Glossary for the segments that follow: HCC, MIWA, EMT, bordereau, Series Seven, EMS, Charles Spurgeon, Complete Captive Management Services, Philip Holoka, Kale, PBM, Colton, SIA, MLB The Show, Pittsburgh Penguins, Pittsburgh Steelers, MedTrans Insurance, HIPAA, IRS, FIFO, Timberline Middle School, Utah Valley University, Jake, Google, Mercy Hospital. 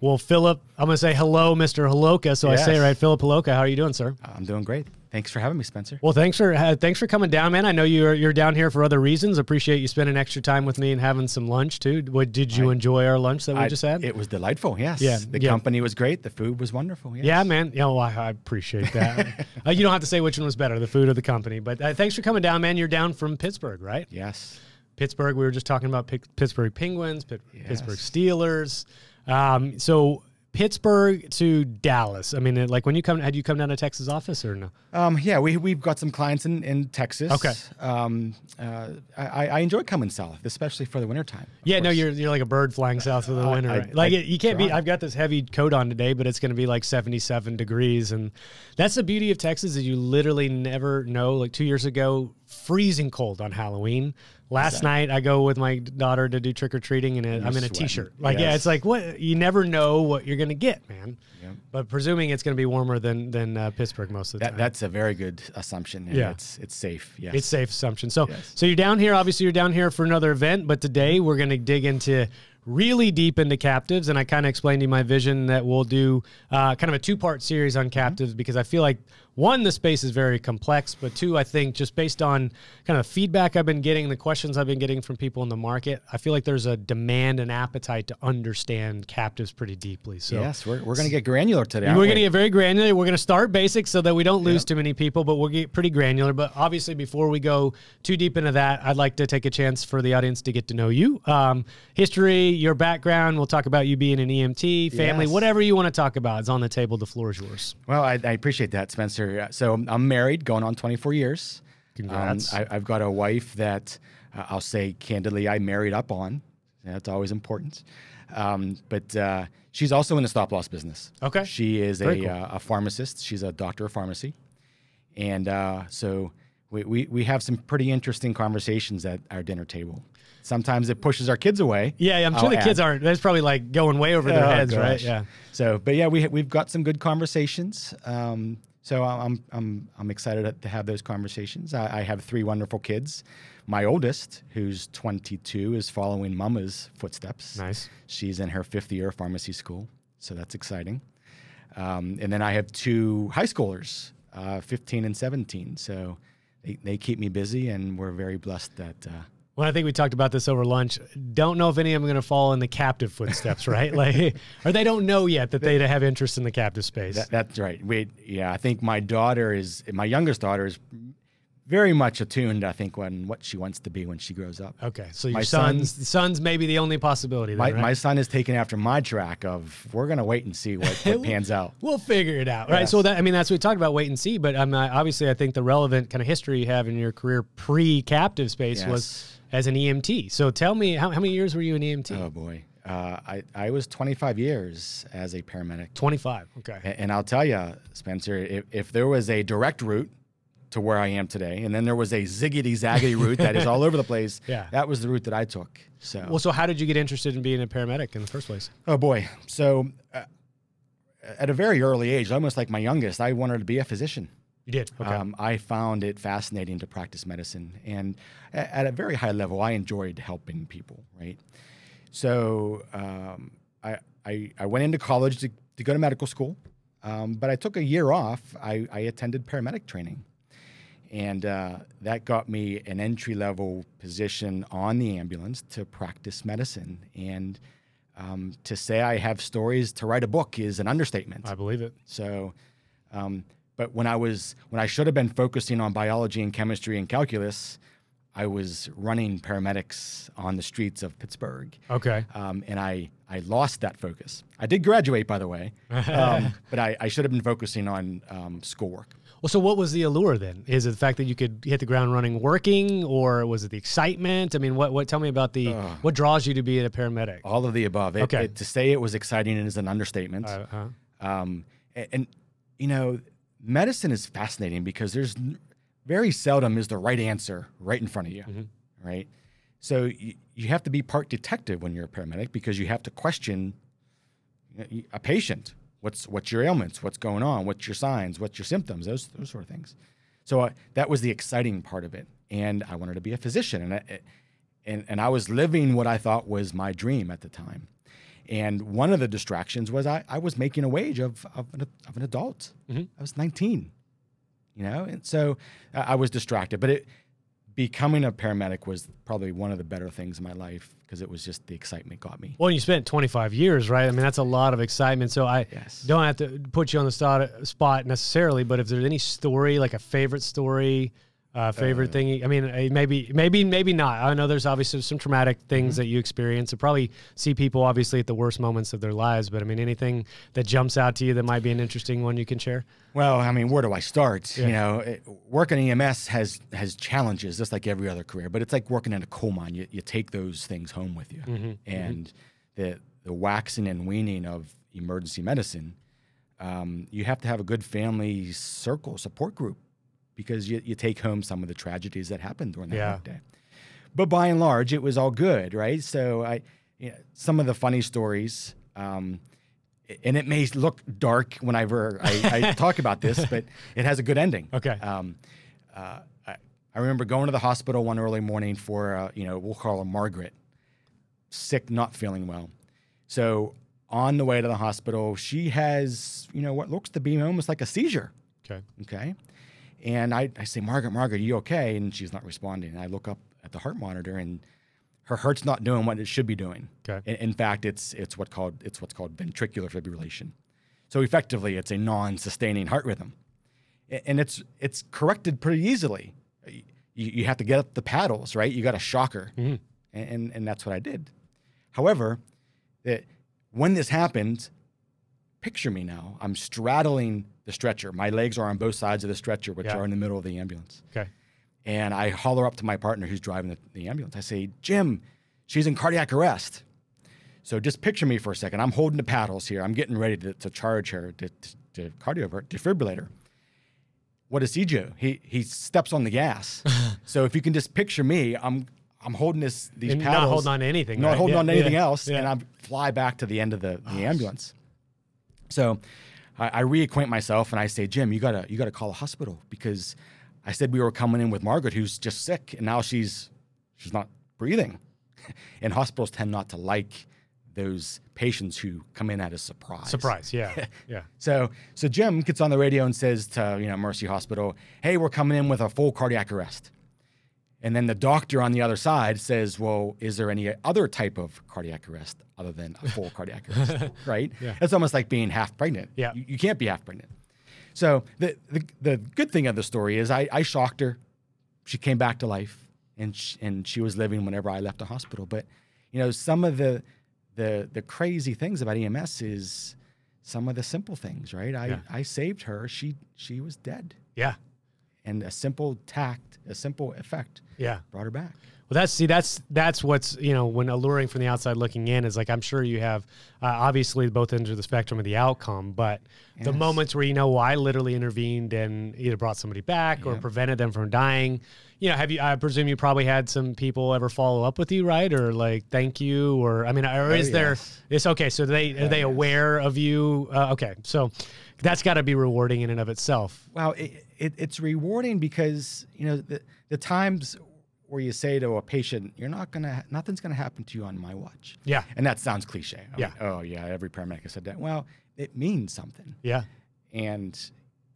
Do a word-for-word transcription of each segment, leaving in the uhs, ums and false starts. Well, Philip, I'm going to say hello, Mister Holoka. So yes. I say it right, Philip Holoka. How are you doing, sir? I'm doing great. Thanks for having me, Spencer. Well, thanks for uh, thanks for coming down, man. I know you're you're down here for other reasons. Appreciate you spending extra time with me and having some lunch too. What did you I, enjoy our lunch that we I, just had? It was delightful. Yes. Yeah, the yeah. company was great. The food was wonderful. Yes. Yeah, man. You know, I, I appreciate that. uh, you don't have to say which one was better, the food or the company. But uh, thanks for coming down, man. You're down from Pittsburgh, right? Yes. Pittsburgh. We were just talking about P- Pittsburgh Penguins, P- yes. Pittsburgh Steelers. Um, so Pittsburgh to Dallas. I mean, like when you come, had you come down to Texas office or no? Um, yeah, we, we've got some clients in, in Texas. Okay. Um, uh, I, I enjoy coming south, especially for the wintertime. Yeah, course. no, you're, you're like a bird flying south for the uh, winter. I, right? I, like I, it, you can't be, I've got this heavy coat on today, but it's going to be like seventy-seven degrees. And that's the beauty of Texas is you literally never know. Like two years ago, freezing cold on Halloween. Last exactly. night, I go with my daughter to do trick-or-treating, and it, I'm in a t-shirt. Like, yes. yeah, it's like, what? You never know what you're going to get, man. Yep. But presuming it's going to be warmer than than uh, Pittsburgh most of the that, time. That's a very good assumption. Yeah. yeah. It's it's safe. Yes. It's safe assumption. So, yes. so you're down here. Obviously, you're down here for another event, but today we're going to dig into really deep into captives, and I kind of explained to you my vision that we'll do uh, kind of a two-part series on captives because I feel like, one, the space is very complex, but two, I think just based on kind of feedback I've been getting, the questions I've been getting from people in the market, I feel like there's a demand and appetite to understand captives pretty deeply. So yes, we're, we're going to get granular today. We're going to we? get very granular. We're going to start basic so that we don't lose yep. too many people, but we'll get pretty granular. But obviously, before we go too deep into that, I'd like to take a chance for the audience to get to know you. Um, history, your background. We'll talk about you being an E M T, family, yes. whatever you want to talk about. It's on the table. The floor is yours. Well, I, I appreciate that, Spencer. So I'm married, going on twenty-four years. Congrats. Um, I, I've got a wife that uh, I'll say candidly I married up on. That's always important. Um, but uh, she's also in the stop-loss business. Okay. She is a, cool. uh, a pharmacist. She's a doctor of pharmacy. And uh, so we, we, we have some pretty interesting conversations at our dinner table. Sometimes it pushes our kids away. Yeah, I'm sure I'll the add. kids aren't. That's probably like going way over their oh, heads, gosh. right? Yeah. So, but yeah, we we've got some good conversations. Um, so I'm I'm I'm excited to have those conversations. I, I have three wonderful kids. My oldest, who's twenty-two, is following Mama's footsteps. Nice. She's in her fifth year of pharmacy school, so that's exciting. Um, and then I have two high schoolers, uh, fifteen and seventeen. So they they keep me busy, and we're very blessed that. Uh, Well, I think we talked about this over lunch. Don't know if any of them are going to fall in the captive footsteps, right? Like, or they don't know yet that they have interest in the captive space. That, that's right. We, yeah, I think my daughter is, my youngest daughter is very much attuned, I think, on what she wants to be when she grows up. Okay, so your my son's son, son's maybe the only possibility then, my, right? My son is taking after my track of, we're going to wait and see what, what pans out. We'll figure it out, right? Yes. So, that I mean, that's what we talked about, wait and see, but um, obviously I think the relevant kind of history you have in your career pre-captive space yes. was... as an E M T. So tell me, how, how many years were you an E M T? Oh, boy. Uh, I, I was twenty-five years as a paramedic. twenty-five, okay. And, and I'll tell you, Spencer, if, if there was a direct route to where I am today, and then there was a ziggity-zaggity route that is all over the place, yeah. that was the route that I took. So Well, so how did you get interested in being a paramedic in the first place? Oh, boy. So uh, at a very early age, almost like my youngest, I wanted to be a physician. You did. Okay. Um, I found it fascinating to practice medicine, and at a very high level, I enjoyed helping people. Right, so um, I, I I went into college to, to go to medical school, um, but I took a year off. I, I attended paramedic training, and uh, that got me an entry level position on the ambulance to practice medicine. And um, to say I have stories to write a book is an understatement. I believe it. So. Um, But when I was when I should have been focusing on biology and chemistry and calculus, I was running paramedics on the streets of Pittsburgh. Okay. Um, and I, I lost that focus. I did graduate, by the way, um, but I, I should have been focusing on um, schoolwork. Well, so what was the allure then? Is it the fact that you could hit the ground running working, or was it the excitement? I mean, what what? Tell me about the uh, what draws you to be a paramedic? All of the above. It, okay. It, to say it was exciting is an understatement. Uh huh. Um, and, and you know. Medicine is fascinating because there's very seldom is the right answer right in front of you, mm-hmm. right? So you, you have to be part detective when you're a paramedic because you have to question a patient. What's what's your ailments? What's going on? What's your signs? What's your symptoms? Those those sort of things. So uh, that was the exciting part of it, and I wanted to be a physician, and I, and and I was living what I thought was my dream at the time. And one of the distractions was I, I was making a wage of of an, of an adult. Mm-hmm. I was nineteen, you know, and so I was distracted. But it, becoming a paramedic was probably one of the better things in my life because it was just the excitement got me. Well, you spent twenty-five years, right? I mean, that's a lot of excitement. So I yes. don't have to put you on the spot necessarily, but if there's any story, like a favorite story, uh, favorite uh, thing, I mean, maybe, maybe, maybe not. I know there's obviously some traumatic things mm-hmm. that you experience. You probably see people obviously at the worst moments of their lives, but I mean, anything that jumps out to you that might be an interesting one you can share? Well, I mean, where do I start? Yeah. You know, it, working in E M S has, has challenges just like every other career, but it's like working in a coal mine. You, you take those things home with you mm-hmm. and mm-hmm. the, the waxing and weaning of emergency medicine. Um, you have to have a good family circle support group, because you, you take home some of the tragedies that happened during that yeah. day. But by and large, it was all good, right? So I, you know, some of the funny stories, um, and it may look dark whenever I, I talk about this, but it has a good ending. Okay. Um, uh, I, I remember going to the hospital one early morning for, uh, you know, we'll call her Margaret, sick, not feeling well. So on the way to the hospital, she has, you know, what looks to be almost like a seizure. Okay. Okay. And I, I say, Margaret, Margaret, are you okay? And she's not responding. And I look up at the heart monitor, and her heart's not doing what it should be doing. Okay. In, in fact, it's it's what called it's what's called ventricular fibrillation. So effectively, it's a non-sustaining heart rhythm, and it's it's corrected pretty easily. You, you have to get up the paddles, right? You got a shocker, mm-hmm. and and that's what I did. However, it, when this happened, picture me now. I'm straddling the stretcher. My legs are on both sides of the stretcher, which yeah. are in the middle of the ambulance. Okay. And I holler up to my partner who's driving the, the ambulance. I say, Jim, she's in cardiac arrest. So just picture me for a second. I'm holding the paddles here. I'm getting ready to, to charge her, to, to, to cardiovert, defibrillate her. What does he do? He he steps on the gas. So if you can just picture me, I'm I'm holding this these and paddles. Not holding on to anything. Not right? holding yeah, on to anything yeah, else. Yeah. And I fly back to the end of the, the oh, ambulance. So I, I reacquaint myself and I say, Jim, you gotta you gotta call a hospital, because I said we were coming in with Margaret, who's just sick, and now she's she's not breathing. And hospitals tend not to like those patients who come in at a surprise. Surprise, yeah, yeah. So so Jim gets on the radio and says to, you know, Mercy Hospital, hey, we're coming in with a full cardiac arrest. And then the doctor on the other side says, well, is there any other type of cardiac arrest other than a full cardiac arrest, right? Yeah. It's almost like being half pregnant. Yeah. You, you can't be half pregnant. So the, the the good thing of the story is I, I shocked her. She came back to life, and she, and she was living whenever I left the hospital. But, you know, some of the the the crazy things about E M S is some of the simple things, right? I, yeah. I saved her. She She was dead. Yeah. And a simple tact, a simple effect, yeah, brought her back. Well, that's see, that's that's what's, you know, when alluring from the outside looking in is like, I'm sure you have uh, obviously both ends of the spectrum of the outcome, but yes. the moments where, you know, well, I literally intervened and either brought somebody back yeah. or prevented them from dying. You know, have you? I presume you probably had some people ever follow up with you, right? Or like, thank you, or I mean, or is oh, yes. there? It's okay. So they oh, are they yes. aware of you? Uh, okay, so that's got to be rewarding in and of itself. Well, it, it, it's rewarding because, you know, the, the times where you say to a patient, you're not going to, nothing's going to happen to you on my watch. Yeah. And that sounds cliche. I yeah. mean, oh yeah. Every paramedic has said that. Well, it means something. Yeah. And,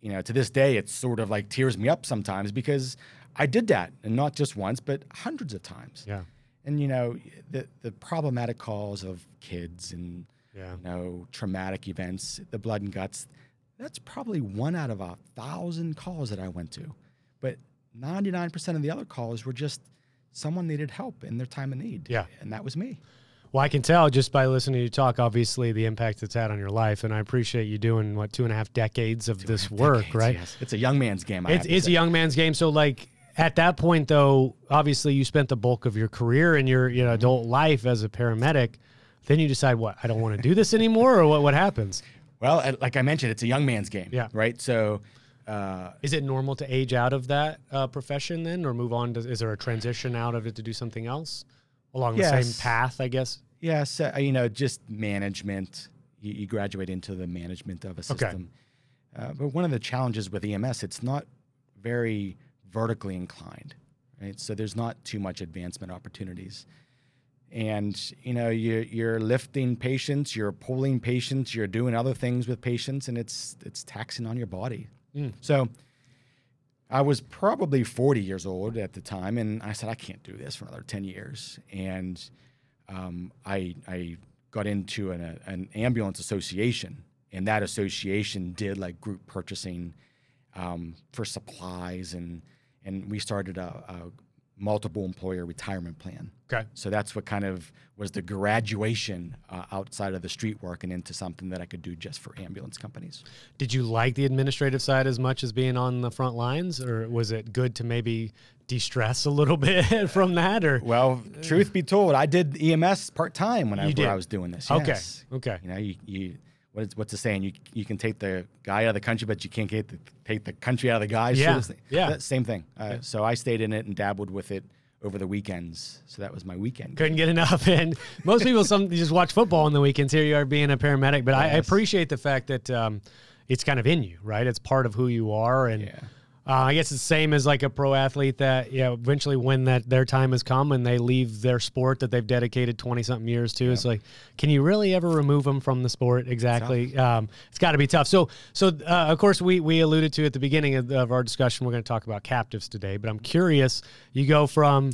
you know, to this day, it sort of like tears me up sometimes because I did that, and not just once, but hundreds of times. Yeah. And, you know, the, the problematic calls of kids and, yeah. you know, traumatic events, the blood and guts, that's probably one out of a thousand calls that I went to. But ninety-nine percent of the other calls were just someone needed help in their time of need. Yeah. And that was me. Well, I can tell just by listening to you talk, obviously, the impact it's had on your life. And I appreciate you doing, what, two and a half decades of two this work, decades, right? Yes. It's a young man's game. I it's it's a young man's game. So, like, at that point, though, obviously, you spent the bulk of your career and your, you know, adult life as a paramedic. Then you decide, what, I don't want to do this anymore, or what, what happens? Well, like I mentioned, it's a young man's game, yeah. right? So, uh, is it normal to age out of that uh, profession then, or move on? To, is there a transition out of it to do something else along yes. the same path, I guess? Yes, uh, you know, just management. You, you graduate into the management of a system. Okay. Uh, but one of the challenges with E M S, it's not very vertically inclined, right? So there's not too much advancement opportunities. And, you know, you're, you're lifting patients, you're pulling patients, you're doing other things with patients, and it's it's taxing on your body. Mm. So I was probably forty years old at the time, and I said, I can't do this for another ten years. And um, I I got into an, an ambulance association, and that association did, like, group purchasing um, for supplies, and, and we started a, a multiple employer retirement plan. Okay. So that's what kind of was the graduation uh, outside of the street work and into something that I could do just for ambulance companies. Did you like the administrative side as much as being on the front lines, or was it good to maybe de-stress a little bit from that? Or well, truth be told, I did E M S part-time when I, I was doing this. Yes. Okay. Okay. You know, you, you what's what's the saying? You you can take the guy out of the country, but you can't get the, take the country out of the guy. Yeah, so yeah. That, same thing. Uh, yeah. So I stayed in it and dabbled with it over the weekends. So that was my weekend. Couldn't get enough. And most people some you just watch football on the weekends. Here you are being a paramedic. But yes. I, I appreciate the fact that um, it's kind of in you, right? It's part of who you are. And yeah. uh, I guess it's the same as like a pro athlete that, you know, eventually when that their time has come and they leave their sport that they've dedicated twenty-something years to, yep. It's like, can you really ever remove them from the sport? Exactly. Um, it's got to be tough. So, so uh, of course, we we alluded to at the beginning of, of our discussion, we're going to talk about captives today. But I'm curious, you go from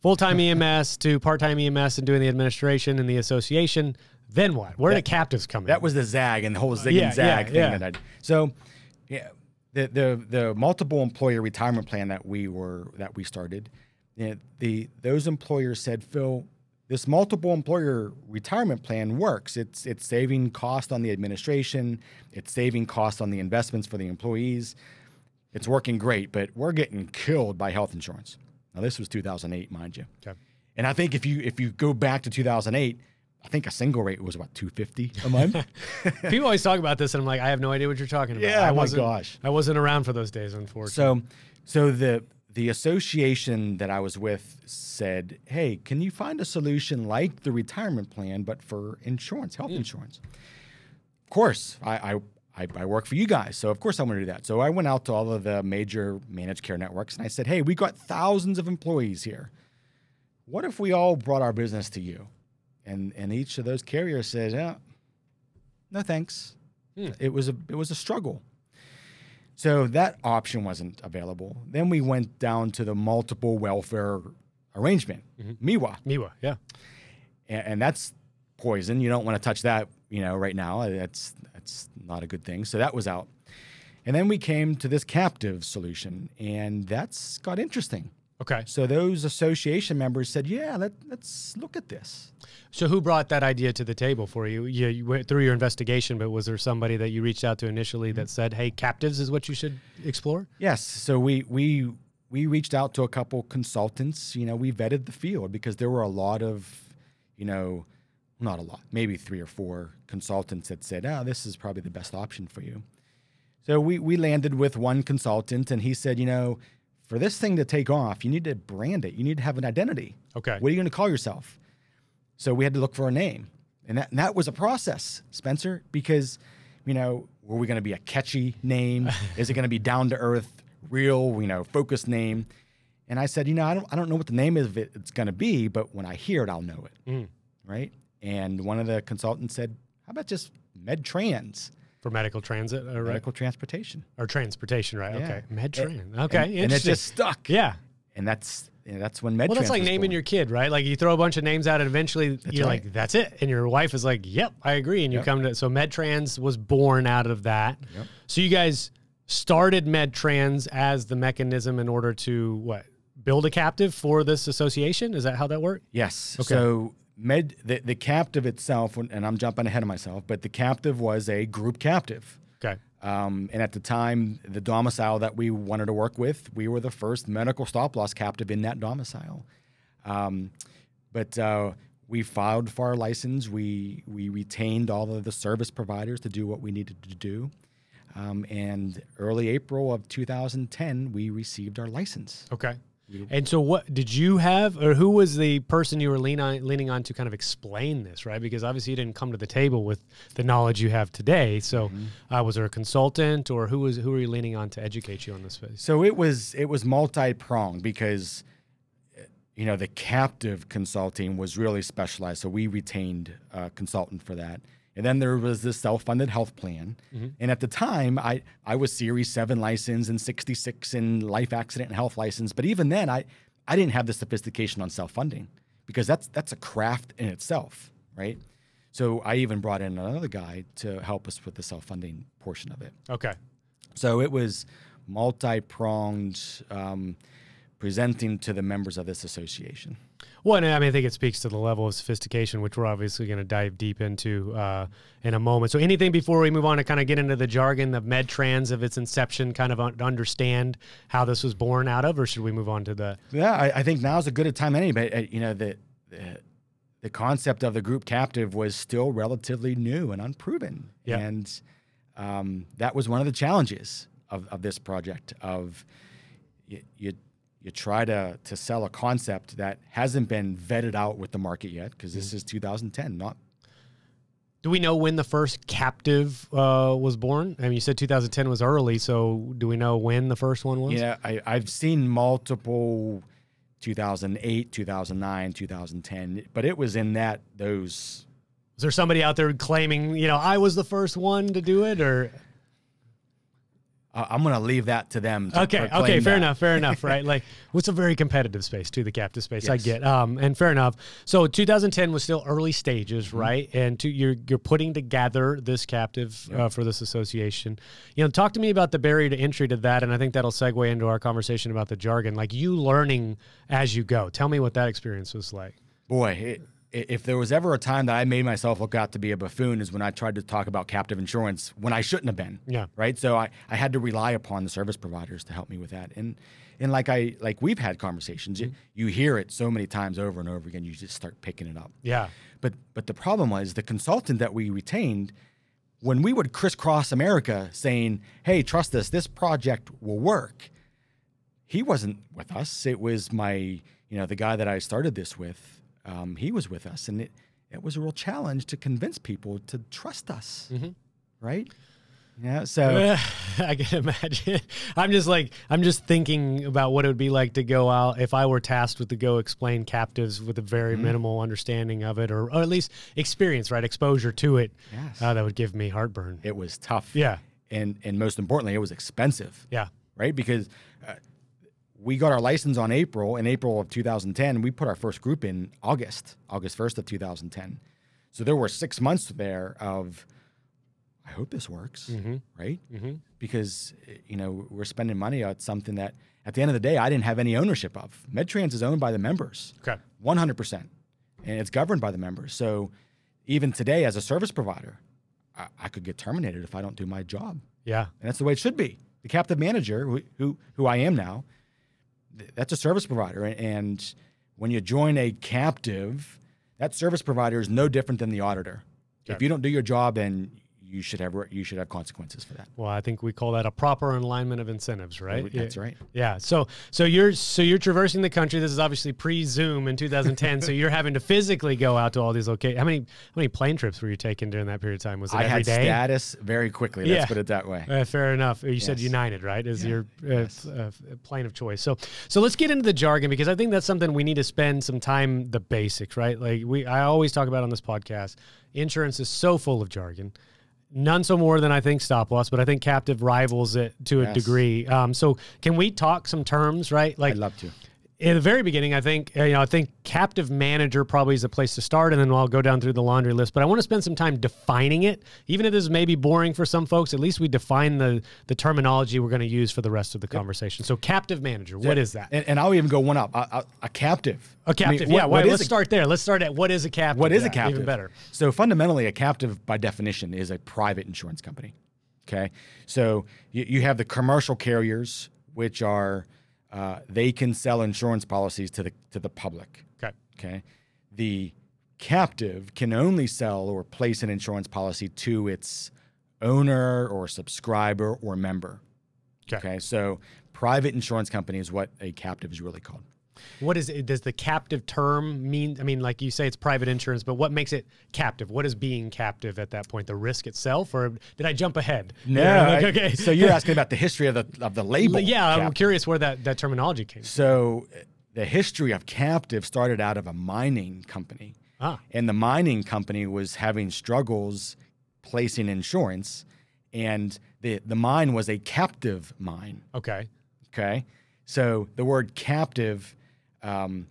full-time E M S to part-time E M S and doing the administration and the association. Then what? Where that, do captives come in? That was the zag and the whole zig uh, yeah, and zag yeah, thing. Yeah. That I did. So, yeah. The, the the multiple employer retirement plan that we were that we started, you know, the those employers said, Phil, this multiple employer retirement plan works. It's it's saving cost on the administration, it's saving cost on the investments for the employees. It's working great, but we're getting killed by health insurance. Now this was two thousand eight, mind you. Okay. And I think if you if you go back to two thousand eight. I think a single rate was what, two hundred fifty dollars a month. People always talk about this, and I'm like, I have no idea what you're talking about. Yeah, I my gosh, I wasn't around for those days, unfortunately. So, so the the association that I was with said, "Hey, can you find a solution like the retirement plan, but for insurance, health mm. insurance?" Of course, I, I I I work for you guys, so of course I want to do that. So I went out to all of the major managed care networks, and I said, "Hey, we got thousands of employees here. What if we all brought our business to you?" And and each of those carriers said, oh, no thanks. Hmm. It was a it was a struggle. So that option wasn't available. Then we went down to the multiple welfare arrangement, mm-hmm. M I W A. M I W A, yeah. And, and that's poison. You don't want to touch that, you know, right now. That's that's not a good thing. So that was out. And then we came to this captive solution, and that's got interesting. Okay. So those association members said, yeah, let, let's look at this. So who brought that idea to the table for you? You, you went through your investigation, but was there somebody that you reached out to initially mm-hmm. that said, hey, captives is what you should explore? Yes. So we we we reached out to a couple consultants. You know, we vetted the field because there were a lot of, you know, not a lot, maybe three or four consultants that said, oh, this is probably the best option for you. So we, we landed with one consultant, and he said, you know, for this thing to take off, you need to brand it. You need to have an identity. Okay. What are you going to call yourself? So we had to look for a name. And that, and that was a process, Spencer, because, you know, were we going to be a catchy name? Is it going to be down-to-earth, real, you know, focused name? And I said, you know, I don't I don't know what the name of it, it's going to be, but when I hear it, I'll know it. Mm. Right? And one of the consultants said, how about just MedTrans? For medical transit, or medical right? transportation, or transportation, right? Yeah. Okay, MedTrans. Okay, and, and it just stuck. Yeah, and that's and that's when MedTrans. Well, that's like naming born. your kid, right? Like you throw a bunch of names out, and eventually that's you're right. like, "That's it," and your wife is like, "Yep, I agree." And you yep. come to so MedTrans was born out of that. Yep. So you guys started MedTrans as the mechanism in order to what build a captive for this association. Is that how that worked? Yes. Okay. So. Med the, the captive itself, and I'm jumping ahead of myself, but the captive was a group captive. Okay. Um, and at the time, the domicile that we wanted to work with, we were the first medical stop loss captive in that domicile. Um, but uh, we filed for our license. We we retained all of the service providers to do what we needed to do. Um, and early April of two thousand ten, we received our license. Okay. And so what did you have, or who was the person you were lean on, leaning on to kind of explain this, right? Because obviously you didn't come to the table with the knowledge you have today. So mm-hmm. uh, was there a consultant, or who was who were you leaning on to educate you on this phase? So it was it was multi-pronged because, you know, the captive consulting was really specialized. So we retained a consultant for that. And then there was this self-funded health plan. Mm-hmm. And at the time, I, I was Series Seven licensed and sixty-six and life accident and health license. But even then, I, I didn't have the sophistication on self-funding because that's that's a craft in itself, right? So I even brought in another guy to help us with the self-funding portion of it. Okay. So it was multi-pronged, um, presenting to the members of this association. Well, and I mean, I think it speaks to the level of sophistication, which we're obviously going to dive deep into uh, in a moment. So anything before we move on to kind of get into the jargon of MedTrans, of its inception, kind of un- understand how this was born out of, or should we move on to the... Yeah, I, I think now's a good a time anyway. Uh, you know, the, the the concept of the group captive was still relatively new and unproven. Yeah. And um, that was one of the challenges of, of this project, of you... you You try to to sell a concept that hasn't been vetted out with the market yet, because this mm-hmm. is two thousand ten. Not. Do we know when the first captive uh, was born? I mean, you said two thousand ten was early, so do we know when the first one was? Yeah, I, I've seen multiple two thousand eight, two thousand nine, two thousand ten, but it was in that those. Is there somebody out there claiming, you know, I was the first one to do it, or? I'm going to leave that to them. To okay. Okay. Fair that. enough. Fair enough. Right. Like, what's a very competitive space to the captive space? Yes. I get. Um, and fair enough. So two thousand ten was still early stages, mm-hmm. right? And to, you're you're putting together this captive yep. uh, for this association. You know, talk to me about the barrier to entry to that, and I think that'll segue into our conversation about the jargon. Like you learning as you go. Tell me what that experience was like. Boy, it, if there was ever a time that I made myself look out to be a buffoon is when I tried to talk about captive insurance when I shouldn't have been. Yeah. Right. So I, I had to rely upon the service providers to help me with that. And and like I like we've had conversations, mm-hmm. you, you hear it so many times over and over again, you just start picking it up. Yeah. But but the problem was the consultant that we retained, when we would crisscross America saying, hey, trust us, this project will work, he wasn't with us. It was my, you know, the guy that I started this with. Um, he was with us, and it, it was a real challenge to convince people to trust us, mm-hmm. right? Yeah, so uh, I can imagine. I'm just like I'm just thinking about what it would be like to go out if I were tasked with to go explain captives with a very mm-hmm. minimal understanding of it, or, or at least experience, right, exposure to it. Yes, uh, that would give me heartburn. It was tough. Yeah, and and most importantly, it was expensive. Yeah, right, because. Uh, We got our license on April, in April of two thousand ten. We put our first group in August, August first of two thousand ten. So there were six months there of, I hope this works, mm-hmm. right? Mm-hmm. Because, you know, we're spending money on something that, at the end of the day, I didn't have any ownership of. MedTrans is owned by the members, okay, one hundred percent. And it's governed by the members. So even today, as a service provider, I, I could get terminated if I don't do my job. Yeah. And that's the way it should be. The captive manager, who who, who I am now, that's a service provider. And when you join a captive, that service provider is no different than the auditor. Okay. If you don't do your job, then you should have you should have consequences for that. Well, I think we call that a proper alignment of incentives, right? That's right. Yeah. So so you're so you're traversing the country. This is obviously pre-Zoom in two thousand ten. So you're having to physically go out to all these locations. How many how many plane trips were you taking during that period of time? Was it I every had day? Status very quickly. Let's yeah. put it that way. Uh, fair enough. You yes. said United, right? Is yeah. your uh, yes. uh, plane of choice. So so let's get into the jargon, because I think that's something we need to spend some time the basics, right? Like we I always talk about on this podcast, insurance is so full of jargon. None so more than I think stop loss, but I think captive rivals it to yes. a degree. Um, so can we talk some terms, right? Like I'd love to. In the very beginning, I think you know, I think captive manager probably is a place to start, and then I'll go down through the laundry list. But I want to spend some time defining it, even if this may be boring for some folks. At least we define the the terminology we're going to use for the rest of the yep. conversation. So, captive manager, so, what is that? And, and I'll even go one up: a, a, a captive. A captive. I mean, what, yeah. What, what wait, let's a, start there. Let's start at what is a captive. What is yeah, a captive? Even better. So fundamentally, a captive, by definition, is a private insurance company. Okay. So you, you have the commercial carriers, which are. Uh, they can sell insurance policies to the to the public. Okay. Okay. The captive can only sell or place an insurance policy to its owner or subscriber or member. Okay. Okay. So private insurance company is what a captive is really called. What is it? Does the captive term mean? I mean, like you say, it's private insurance, but what makes it captive? What is being captive at that point? The risk itself, or did I jump ahead? No. Yeah, like, okay. I, so you're asking about the history of the of the label. Yeah, captive. I'm curious where that, that terminology came from. So the history of captive started out of a mining company. Ah. And the mining company was having struggles placing insurance, and the, the mine was a captive mine. Okay. Okay. So the word captive um,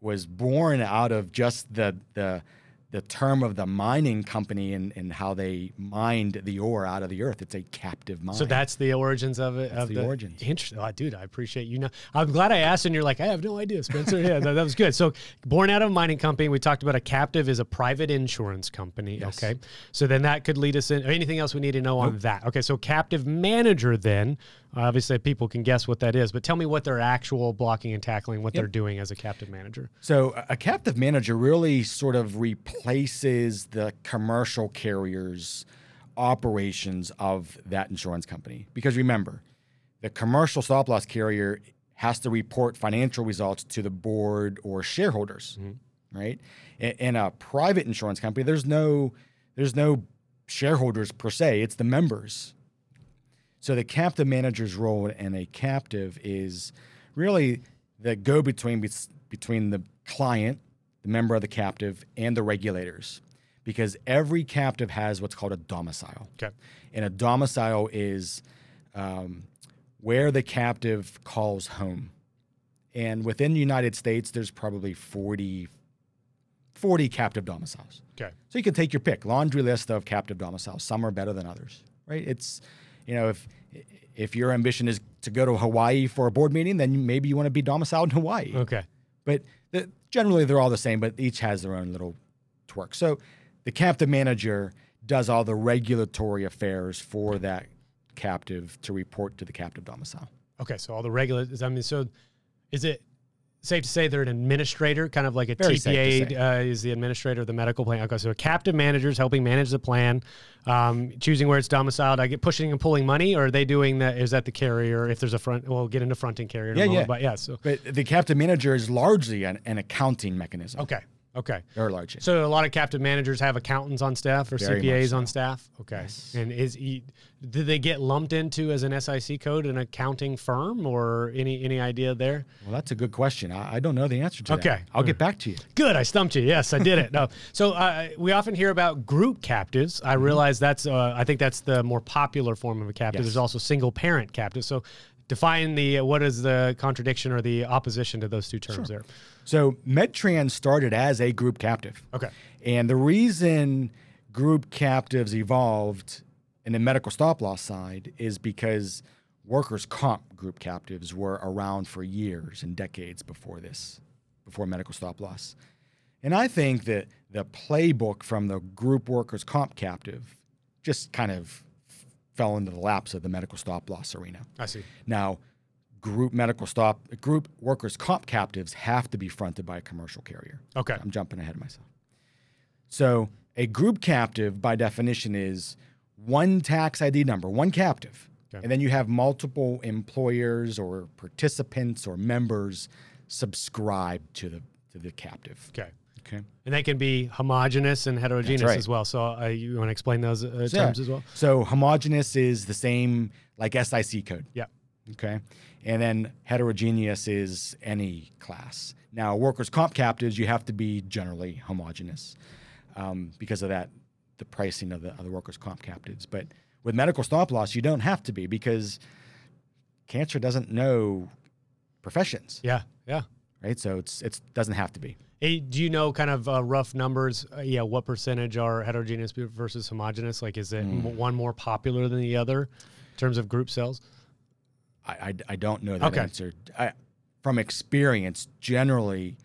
was born out of just the the the term of the mining company and, and how they mined the ore out of the earth. It's a captive mine. So that's the origins of it. That's of the, the origins. Interesting. Oh, dude, I appreciate you. Know, I'm glad I asked, and you're like, I have no idea, Spencer. Yeah, that, that was good. So born out of a mining company, we talked about a captive is a private insurance company. Yes. Okay. So then that could lead us in, or anything else we need to know nope. on that. Okay, so captive manager then, obviously people can guess what that is, but tell me what their actual blocking and tackling, what yep. they're doing as a captive manager. So a captive manager really sort of replaces places the commercial carrier's operations of that insurance company. Because remember, the commercial stop loss carrier has to report financial results to the board or shareholders, mm-hmm. right? In, in a private insurance company, there's no there's no shareholders per se, it's the members. So the captive manager's role in a captive is really the go-between be- between the client, the member of the captive, and the regulators, because every captive has what's called a domicile. Okay. And a domicile is um, where the captive calls home. And within the United States, there's probably forty, forty captive domiciles. Okay. So you can take your pick, laundry list of captive domiciles. Some are better than others, right? It's, you know, if if your ambition is to go to Hawaii for a board meeting, then maybe you want to be domiciled in Hawaii. Okay. But the, generally, they're all the same, but each has their own little twerk. So the captive manager does all the regulatory affairs for that captive to report to the captive domicile. Okay, so all the regulators. I mean, so is it safe to say they're an administrator, kind of like a Very T P A uh, is the administrator of the medical plan? Okay, so a captive manager is helping manage the plan, um, choosing where it's domiciled. I get pushing and pulling money, or are they doing that? Is that the carrier? If there's a front, we'll get into fronting carrier. In yeah, a moment, yeah. But yeah. So, but the captive manager is largely an, an accounting mechanism. Okay. Okay. Or largely. So a lot of captive managers have accountants on staff or Very C P As so. on staff. Okay. Yes. And is do they get lumped into as an S I C code an accounting firm or any any idea there? Well, that's a good question. I, I don't know the answer to okay. that. Okay. I'll get back to you. Good. I stumped you. Yes, I did it. No. So uh, we often hear about group captives. I mm-hmm. realize that's uh, I think that's the more popular form of a captive. Yes. There's also single parent captive. So define the uh, what is the contradiction or the opposition to those two terms sure. there. So MedTrans started as a group captive. Okay. And the reason group captives evolved in the medical stop loss side is because workers' comp group captives were around for years and decades before this, before medical stop loss. And I think that the playbook from the group workers' comp captive just kind of fell into the laps of the medical stop loss arena. I see. Now, group medical stop, group workers' comp captives have to be fronted by a commercial carrier. Okay. I'm jumping ahead of myself. So a group captive, by definition, is one tax I D number, one captive. Okay. And then you have multiple employers or participants or members subscribed to the to the captive. Okay. Okay. And they can be homogenous and heterogeneous right. as well. So uh, you want to explain those uh, terms yeah. as well? So homogenous is the same, like S I C code. Yeah. Okay. And then heterogeneous is any class. Now, workers' comp captives, you have to be generally homogenous um, because of that, the pricing of the, of the workers' comp captives. But with medical stop loss, you don't have to be because cancer doesn't know professions. Yeah. Yeah. Right. So it's it doesn't have to be. Hey, do you know kind of uh, rough numbers? Uh, yeah, what percentage are heterogeneous versus homogenous? Like, is it mm. m- one more popular than the other in terms of group sales? I, I, I don't know that okay. answer. I, from experience, generally,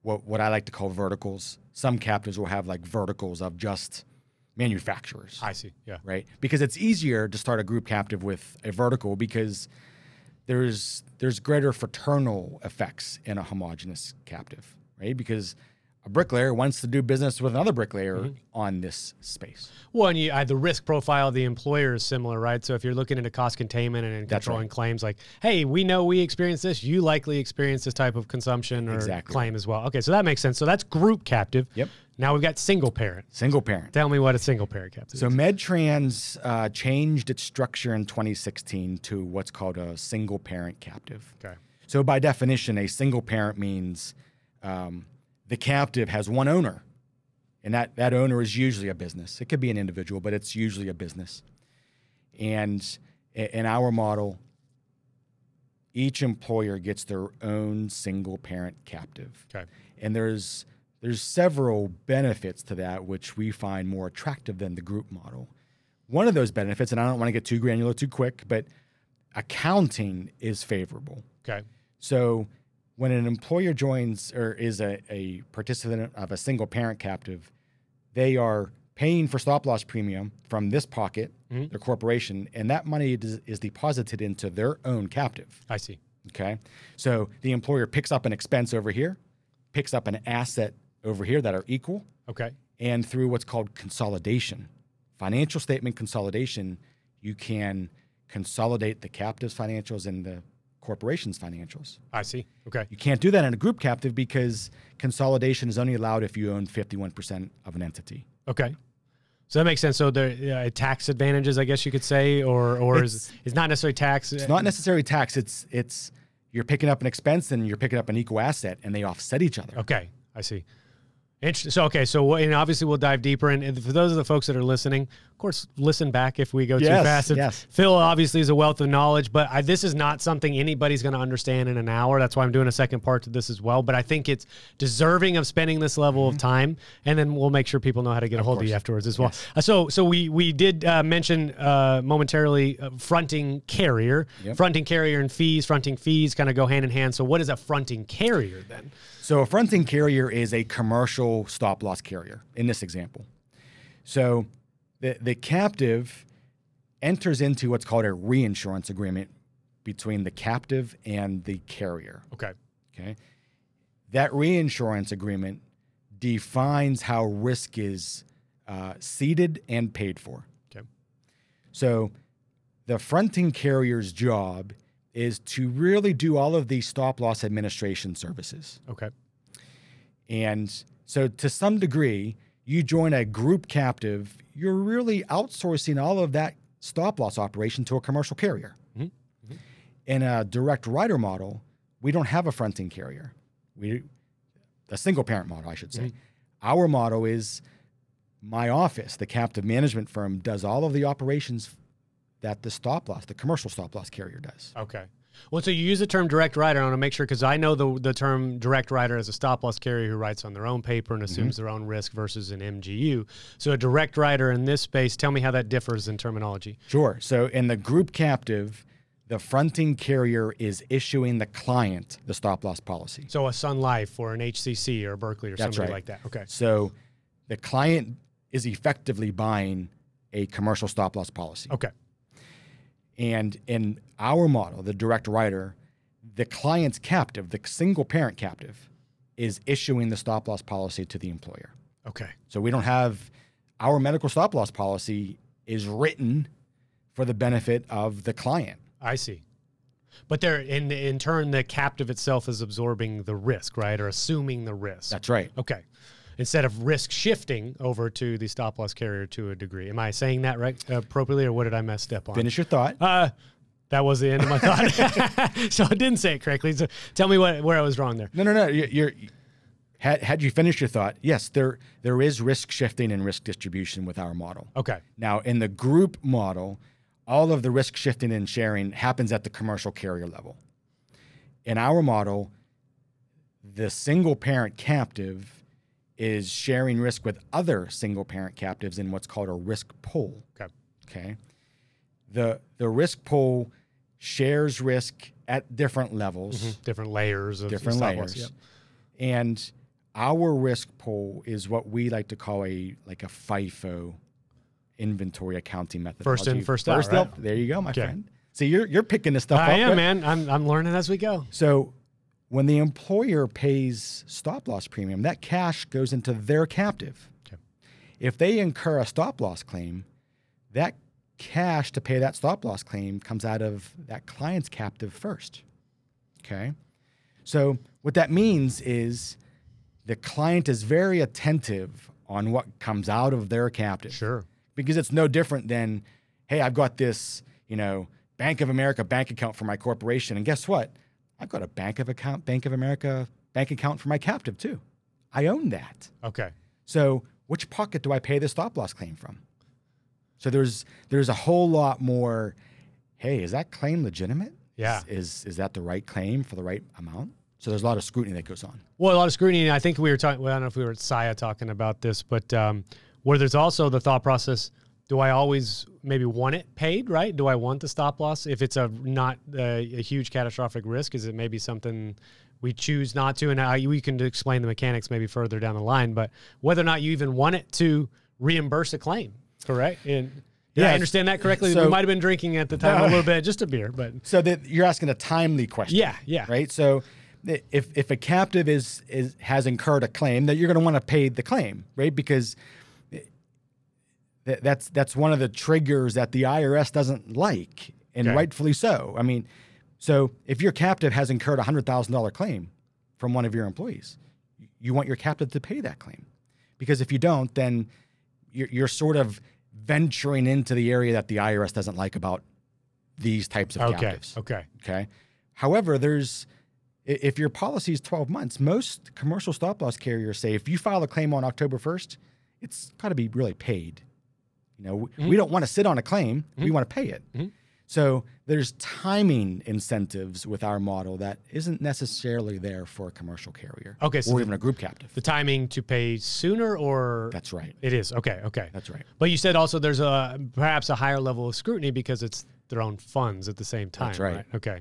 what what I like to call verticals, some captives will have like verticals of just manufacturers. I see. Yeah. Right. Because it's easier to start a group captive with a vertical because there's there's greater fraternal effects in a homogenous captive. Right, because a bricklayer wants to do business with another bricklayer mm-hmm. on this space. Well, and you, uh, the risk profile of the employer is similar, right? So if you're looking into cost containment and controlling right. claims, like, hey, we know we experienced this, you likely experienced this type of consumption or exactly. claim as well. Okay, so that makes sense. So that's group captive. Yep. Now we've got single parent. Single parent. Tell me what a single parent captive so is. So MedTrans uh, changed its structure in twenty sixteen to what's called a single parent captive. Okay. So by definition, a single parent means um, the captive has one owner, and that, that owner is usually a business. It could be an individual, but it's usually a business. And in our model, each employer gets their own single parent captive. Okay. And there's there's several benefits to that which we find more attractive than the group model. One of those benefits, and I don't want to get too granular too quick, but accounting is favorable. Okay. So when an employer joins or is a, a participant of a single parent captive, they are paying for stop loss premium from this pocket, mm-hmm. their corporation, and that money is deposited into their own captive. I see. Okay. So the employer picks up an expense over here, picks up an asset over here that are equal. Okay. And through what's called consolidation, financial statement consolidation, you can consolidate the captive's financials and the corporation's financials. I see. Okay. You can't do that in a group captive because consolidation is only allowed if you own fifty-one percent of an entity. Okay. So that makes sense. So the uh, tax advantages, I guess you could say, or or it's, is it's not necessarily tax. It's not necessarily tax. It's it's you're picking up an expense and you're picking up an equal asset, and they offset each other. Okay, I see. Interesting. So okay, so and obviously we'll dive deeper. And for those of the folks that are listening, of course, listen back if we go yes, too fast. If, yes. Phil obviously is a wealth of knowledge, but I, this is not something anybody's going to understand in an hour. That's why I'm doing a second part to this as well. But I think it's deserving of spending this level mm-hmm. of time, and then we'll make sure people know how to get of a hold course. of you afterwards as well. Yes. Uh, so, so we we did uh, mention uh, momentarily uh, fronting carrier, yep. fronting carrier and fees. Fronting fees kind of go hand in hand. So, what is a fronting carrier then? So, a fronting carrier is a commercial stop-loss carrier in this example. So the, the captive enters into what's called a reinsurance agreement between the captive and the carrier. Okay. Okay. That reinsurance agreement defines how risk is uh, ceded and paid for. Okay. So the fronting carrier's job is to really do all of these stop-loss administration services. Okay. And so to some degree, you join a group captive, you're really outsourcing all of that stop loss operation to a commercial carrier. Mm-hmm. Mm-hmm. In a direct writer model, we don't have a fronting carrier. We, a single parent model, I should say. Mm-hmm. Our model is my office, the captive management firm, does all of the operations that the stop loss, the commercial stop loss carrier does. Okay. Well, so you use the term direct writer. I want to make sure, because I know the the term direct writer as a stop-loss carrier who writes on their own paper and assumes mm-hmm. their own risk versus an M G U. So a direct writer in this space, tell me how that differs in terminology. Sure. So in the group captive, the fronting carrier is issuing the client the stop-loss policy. So a Sun Life or an H C C or Berkeley or That's somebody right. like that. Okay. So the client is effectively buying a commercial stop-loss policy. Okay. And in our model, the direct writer, the client's captive, the single parent captive, is issuing the stop loss policy to the employer. Okay. So we don't have our medical stop loss policy is written for the benefit of the client. I see. But there, in in turn, the captive itself is absorbing the risk, right, or assuming the risk. That's right. Okay. Instead of risk shifting over to the stop loss carrier to a degree. Am I saying that right appropriately, or what did I mess up on? Finish your thought. Uh, that was the end of my thought. So I didn't say it correctly. So tell me what, where I was wrong there. No, no, no. You're, you're, had, had you finished your thought, yes, there there is risk shifting and risk distribution with our model. Okay. Now, in the group model, all of the risk shifting and sharing happens at the commercial carrier level. In our model, the single parent captive is sharing risk with other single parent captives in what's called a risk pool. Okay. Okay. The the risk pool shares risk at different levels, mm-hmm. different layers of different layers. Yep. And our risk pool is what we like to call a like a FIFO inventory accounting methodology. First in, first out. First out. Right? There you go, my okay. friend. So you're you're picking this stuff I up. I am, right? man. I'm I'm learning as we go. So when the employer pays stop-loss premium, that cash goes into their captive. Okay. If they incur a stop-loss claim, that cash to pay that stop-loss claim comes out of that client's captive first. Okay? So what that means is the client is very attentive on what comes out of their captive. Sure. Because it's no different than, hey, I've got this, you know, Bank of America bank account for my corporation, and guess what? I've got a Bank of account, Bank of America bank account for my captive too. I own that. Okay. So which pocket do I pay the stop loss claim from? So there's there's a whole lot more. Hey, is that claim legitimate? Yeah. Is, is is that the right claim for the right amount? So there's a lot of scrutiny that goes on. Well, a lot of scrutiny. And I think we were talking. Well, I don't know if we were at S I A talking about this, but um, where there's also the thought process. Do I always maybe want it paid, right? Do I want the stop loss? If it's a not uh, a huge catastrophic risk, is it maybe something we choose not to? And I, we can explain the mechanics maybe further down the line, but whether or not you even want it to reimburse a claim, correct? And did yeah, I understand that correctly? So, we might have been drinking at the time uh, a little bit, just a beer. But so that you're asking a timely question. Yeah, yeah. Right? So if if a captive is, is has incurred a claim, that you're going to want to pay the claim, right? Because That's that's one of the triggers that the I R S doesn't like, and okay. rightfully so. I mean, so if your captive has incurred a one hundred thousand dollars claim from one of your employees, you want your captive to pay that claim. Because if you don't, then you're, you're sort of venturing into the area that the I R S doesn't like about these types of okay. captives. Okay. Okay. However, there's if your policy is twelve months, most commercial stop-loss carriers say if you file a claim on October first, it's got to be really paid. You know, mm-hmm. we don't want to sit on a claim. Mm-hmm. We want to pay it. Mm-hmm. So there's timing incentives with our model that isn't necessarily there for a commercial carrier okay, so or the, even a group captive. The timing to pay sooner or? That's right. It is. Okay. Okay. That's right. But you said also there's a perhaps a higher level of scrutiny because it's their own funds at the same time. That's right. right? Okay.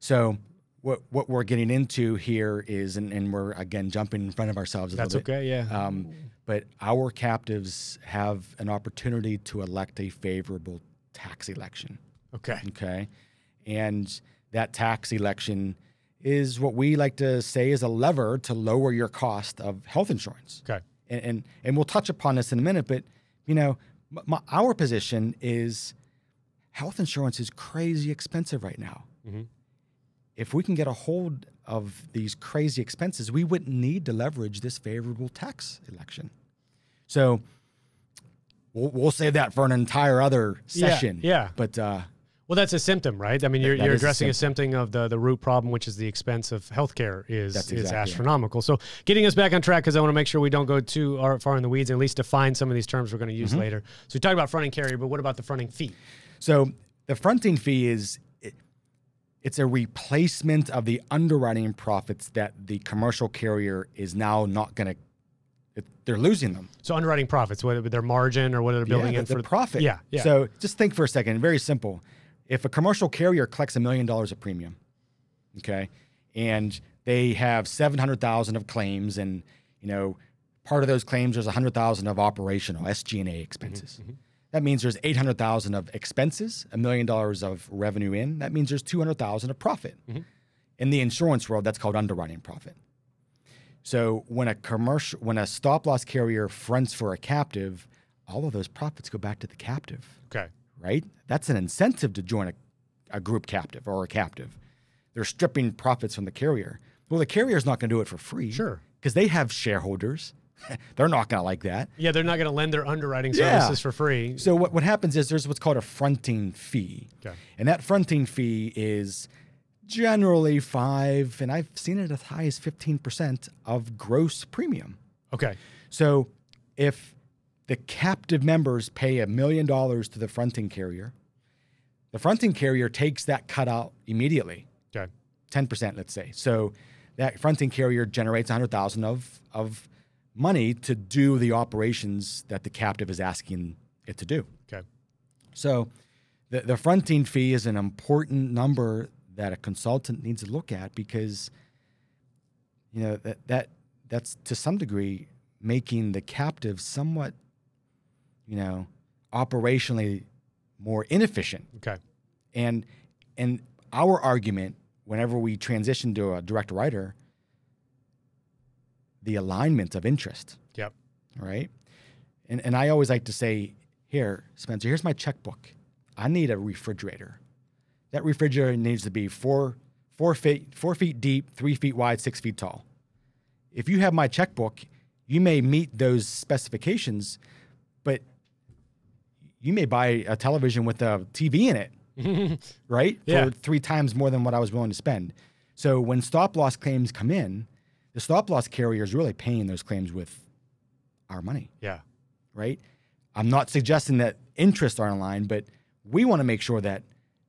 So what what we're getting into here is, and, and we're, again, jumping in front of ourselves a that's little bit. That's okay. Yeah. Um, But our captives have an opportunity to elect a favorable tax election. Okay. Okay. And that tax election is what we like to say is a lever to lower your cost of health insurance. Okay. And and, and we'll touch upon this in a minute, but, you know, my, our position is health insurance is crazy expensive right now. Mm-hmm. If we can get a hold of these crazy expenses, we wouldn't need to leverage this favorable tax election. So we'll, we'll save that for an entire other session. Yeah. yeah. But uh, well, that's a symptom, right? I mean, you're, you're addressing a symptom. a symptom of the, the root problem, which is the expense of healthcare is exactly is astronomical. Right. So getting us back on track, because I want to make sure we don't go too far in the weeds, and at least define some of these terms we're going to use mm-hmm. later. So we talked about fronting carrier, but what about the fronting fee? So the fronting fee is it, it's a replacement of the underwriting profits that the commercial carrier is now not going to. They're losing them. So underwriting profits, whether their margin or whether they're building yeah, in the, for the profit. Yeah, yeah. So just think for a second. Very simple. If a commercial carrier collects a million dollars of premium, okay, and they have seven hundred thousand of claims, and you know part of those claims there's a hundred thousand of operational S G and A expenses. Mm-hmm, mm-hmm. That means there's eight hundred thousand dollars of expenses, a million dollars of revenue in. That means there's two hundred thousand dollars of profit. Mm-hmm. In the insurance world, that's called underwriting profit. So when a commercial, when a stop loss carrier fronts for a captive, all of those profits go back to the captive. Okay. Right? That's an incentive to join a, a group captive or a captive. They're stripping profits from the carrier. Well, the carrier's not going to do it for free. Sure. Because they have shareholders. They're not going to like that. Yeah, they're not going to lend their underwriting services yeah. for free. So what, what happens is there's what's called a fronting fee. Okay. And that fronting fee is generally five, and I've seen it as high as fifteen percent of gross premium. Okay. So if the captive members pay a million dollars to the fronting carrier, the fronting carrier takes that cut out immediately. Okay. ten percent, let's say. So that fronting carrier generates one hundred thousand dollars of of money to do the operations that the captive is asking it to do. Okay. So the, the fronting fee is an important number that a consultant needs to look at because, you know, that, that that's to some degree making the captive somewhat, you know, operationally more inefficient. Okay. And, and our argument, whenever we transition to a direct writer, the alignment of interest. Yep. Right? And and I always like to say, here, Spencer, here's my checkbook. I need a refrigerator. That refrigerator needs to be four four feet four feet deep, three feet wide, six feet tall. If you have my checkbook, you may meet those specifications, but you may buy a television with a T V in it, right? Yeah. For three times more than what I was willing to spend. So when stop-loss claims come in, the stop-loss carrier is really paying those claims with our money. Yeah. Right? I'm not suggesting that interests aren't aligned, but we want to make sure that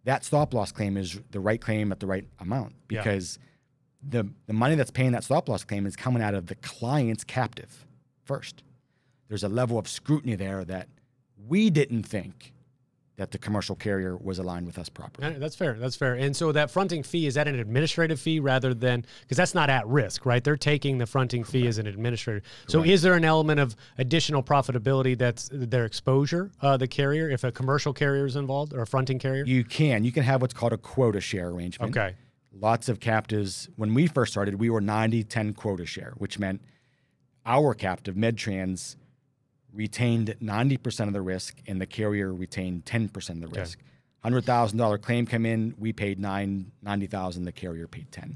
that stop-loss claim is the right claim at the right amount, because yeah. the, the money that's paying that stop-loss claim is coming out of the client's captive first. There's a level of scrutiny there that we didn't think that the commercial carrier was aligned with us properly. That's fair. That's fair. And so that fronting fee, is that an administrative fee rather than, because that's not at risk, right? They're taking the fronting Correct. Fee as an administrator. Correct. So is there an element of additional profitability that's their exposure, uh, the carrier, if a commercial carrier is involved or a fronting carrier? You can. You can have what's called a quota share arrangement. Okay. Lots of captives. When we first started, we were ninety ten quota share, which meant our captive, MedTrans, retained ninety percent of the risk, and the carrier retained ten percent of the risk. Okay. one hundred thousand dollars claim come in, we paid nine, ninety thousand dollars, the carrier paid ten.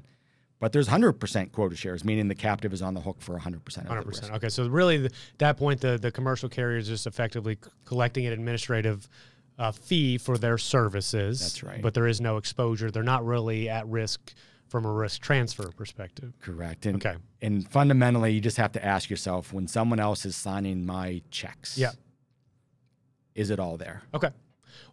But there's one hundred percent quota shares, meaning the captive is on the hook for one hundred percent of one hundred percent. The risk. Okay, so really the, at that point, the, the commercial carrier is just effectively c- collecting an administrative uh, fee for their services. That's right. But there is no exposure. They're not really at risk from a risk transfer perspective. Correct. And, okay. and fundamentally, you just have to ask yourself, when someone else is signing my checks, yeah. is it all there? Okay.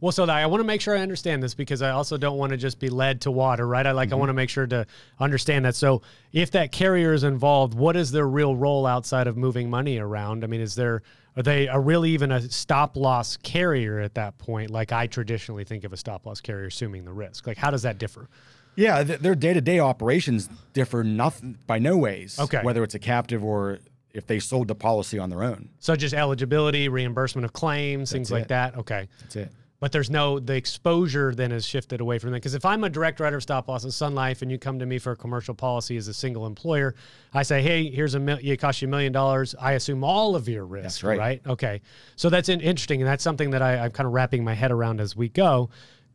Well, so I want to make sure I understand this, because I also don't want to just be led to water, right? I like, mm-hmm. I want to make sure to understand that. So if that carrier is involved, what is their real role outside of moving money around? I mean, is there, are they a really even a stop loss carrier at that point? Like I traditionally think of a stop loss carrier assuming the risk. Like, how does that differ? Yeah, th- their day-to-day operations differ nothing by no ways, okay. whether it's a captive or if they sold the policy on their own. So just eligibility, reimbursement of claims, That's things it. Like that. Okay. That's it. But there's no, the exposure then is shifted away from that. Because if I'm a direct writer of stop loss at Sun Life and you come to me for a commercial policy as a single employer, I say, hey, here's a mil- it costs you a million dollars. I assume all of your risk, that's right. right? Okay. So that's in- interesting. And that's something that I, I'm kind of wrapping my head around as we go.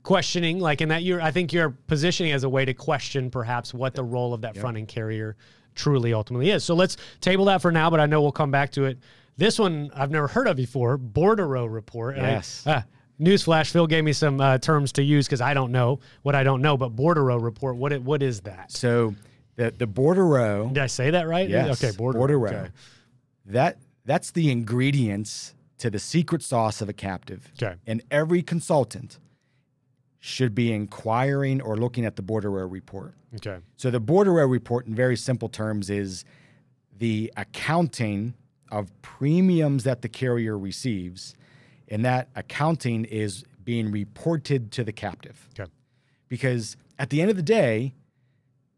Questioning, like in that you're, I think you're positioning as a way to question perhaps what the role of that yep. fronting carrier truly ultimately is. So let's table that for now, but I know we'll come back to it. This one I've never heard of before, bordereau report. Yes. I, uh, newsflash, Phil gave me some uh, terms to use because I don't know what I don't know, but bordereau report, what it, what is that? So the, the bordereau. Did I say that right? Yes. Okay, bordereau. bordereau. Okay. That, that's the ingredients to the secret sauce of a captive. Okay. And every consultant should be inquiring or looking at the bordereau report. Okay. So the bordereau report, in very simple terms, is the accounting of premiums that the carrier receives, and that accounting is being reported to the captive. Okay. Because at the end of the day,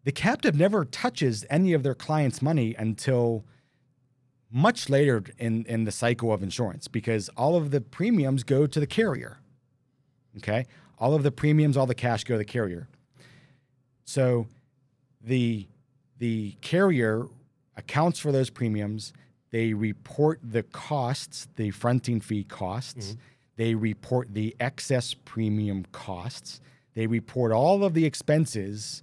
the captive never touches any of their clients' money until much later in, in the cycle of insurance, because all of the premiums go to the carrier. Okay. All of the premiums, all the cash go to the carrier. So the the carrier accounts for those premiums. They report the costs, the fronting fee costs. Mm-hmm. They report the excess premium costs. They report all of the expenses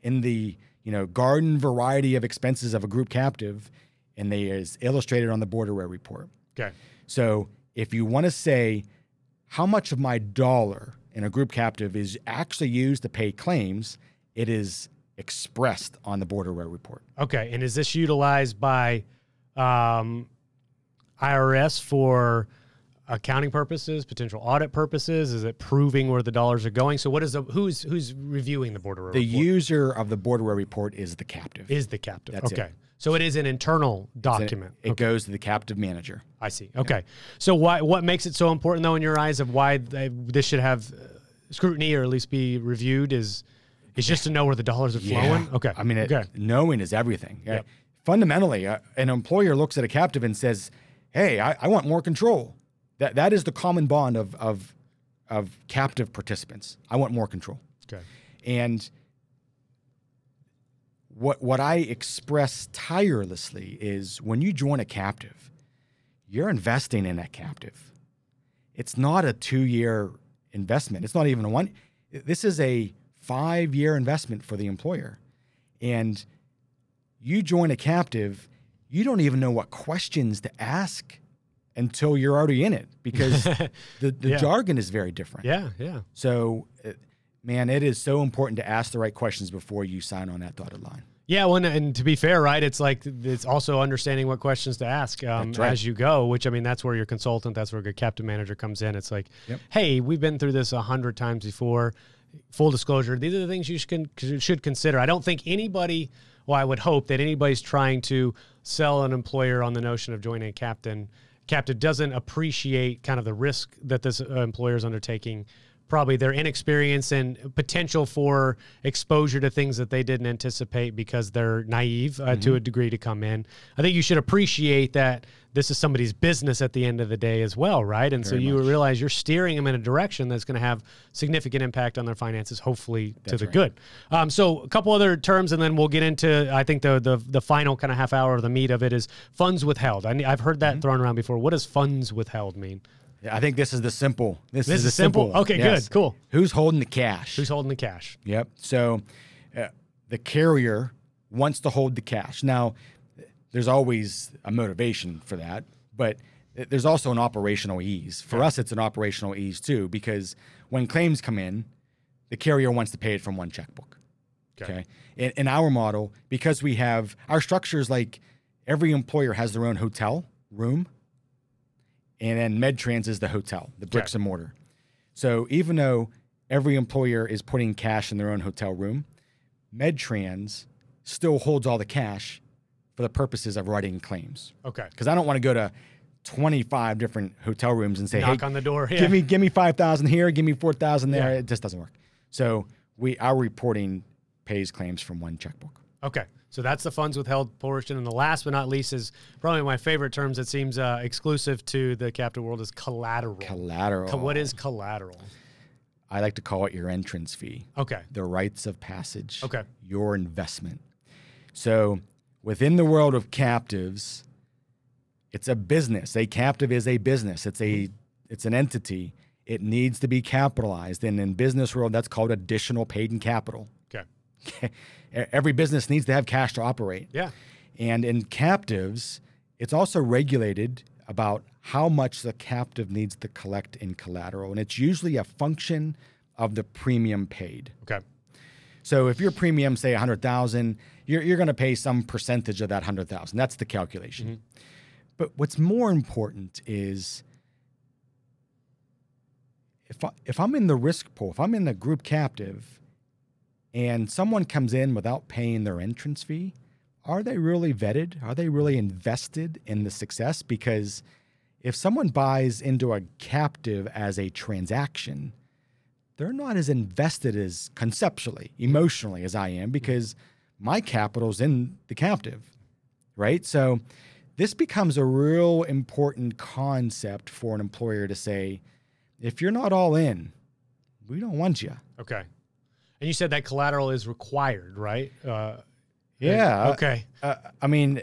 in the, you know, garden variety of expenses of a group captive, and they is illustrated on the bordereau report. Okay. So if you want to say how much of my dollar in a group captive is actually used to pay claims, it is expressed on the bordereau report. Okay, and is this utilized by um, I R S for accounting purposes, potential audit purposes? Is it proving where the dollars are going? So what is the, who's who's reviewing the bordereau the report? The user of the bordereau report is the captive. Is the captive, That's okay. It. So it is an internal document. It, it okay. goes to the captive manager. I see. Okay. Yeah. So why, what makes it so important, though, in your eyes, of why they, this should have scrutiny or at least be reviewed is is just to know where the dollars are flowing? Yeah. Okay. I mean, it, okay. knowing is everything. Yep. Fundamentally, uh, an employer looks at a captive and says, hey, I, I want more control. That That is the common bond of of of captive participants. I want more control. Okay. And What what I express tirelessly is when you join a captive, you're investing in that captive. It's not a two-year investment. It's not even a one. This is a five-year investment for the employer. And you join a captive, you don't even know what questions to ask until you're already in it, because the, the yeah. jargon is very different. Yeah, yeah. So uh, man, it is so important to ask the right questions before you sign on that dotted line. Yeah, well, and, and to be fair, right, it's like it's also understanding what questions to ask um, right. as you go, which, I mean, that's where your consultant, that's where your captive manager comes in. It's like, yep. hey, we've been through this a hundred times before. Full disclosure, these are the things you should, should consider. I don't think anybody, well, I would hope that anybody's trying to sell an employer on the notion of joining a captain. Captive doesn't appreciate kind of the risk that this employer is undertaking, probably their inexperience and potential for exposure to things that they didn't anticipate because they're naive uh, mm-hmm. to a degree to come in. I think you should appreciate that this is somebody's business at the end of the day as well, right? And Very so you much. realize you're steering them in a direction that's going to have significant impact on their finances, hopefully that's to the right. good. Um, so a couple other terms, and then we'll get into, I think, the the, the final kind of half hour of the meat of it is funds withheld. I, I've heard that mm-hmm. thrown around before. What does funds withheld mean? I think this is the simple. This, this is the simple. simple. Okay, yes. good, cool. Who's holding the cash? Who's holding the cash? Yep. So uh, the carrier wants to hold the cash. Now, there's always a motivation for that, but there's also an operational ease. For yeah. us, it's an operational ease too, because when claims come in, the carrier wants to pay it from one checkbook. Okay. okay? In, in our model, because we have our structures, like every employer has their own hotel room. And then MedTrans is the hotel, the bricks okay. and mortar. So even though every employer is putting cash in their own hotel room, MedTrans still holds all the cash for the purposes of writing claims. Okay. Because I don't want to go to twenty-five different hotel rooms and say, knock hey, on the door. Yeah. Give me give me five thousand here, give me four thousand there. Yeah. It just doesn't work. So we our reporting pays claims from one checkbook. Okay. So that's the funds withheld portion. And the last but not least is probably my favorite terms that seems uh, exclusive to the captive world is collateral. Collateral. Co- what is collateral? I like to call it your entrance fee. Okay. The rites of passage. Okay. Your investment. So within the world of captives, it's a business. A captive is a business. It's a it's an entity. It needs to be capitalized. And in business world, that's called additional paid-in capital. Every business needs to have cash to operate. Yeah. And in captives, it's also regulated about how much the captive needs to collect in collateral. And it's usually a function of the premium paid. Okay. So if your premium, say one hundred thousand dollars, you're, you're going to pay some percentage of that one hundred thousand dollars. That's the calculation. Mm-hmm. But what's more important is if, I, if I'm in the risk pool, if I'm in the group captive, and someone comes in without paying their entrance fee, are they really vetted? Are they really invested in the success? Because if someone buys into a captive as a transaction, they're not as invested as conceptually, emotionally as I am, because my capital's in the captive, right? So this becomes a real important concept for an employer to say, if you're not all in, we don't want you. Okay. And you said that collateral is required, right? Uh, yeah. Okay. Uh, I mean,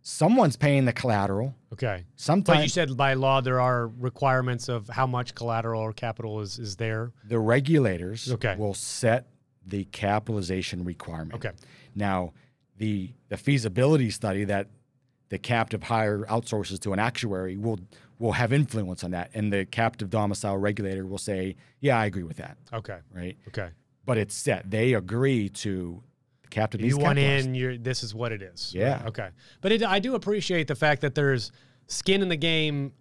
someone's paying the collateral. Okay. Sometimes. But you said by law there are requirements of how much collateral or capital is, is there. The regulators okay. will set the capitalization requirement. Okay. Now, the the feasibility study that the captive hire outsources to an actuary will will have influence on that, and the captive domicile regulator will say, "Yeah, I agree with that." Okay. Right. Okay. But it's set. They agree to the captive. You want in, you're, this is what it is. Yeah. Right? Okay. But it, I do appreciate the fact that there's skin in the game,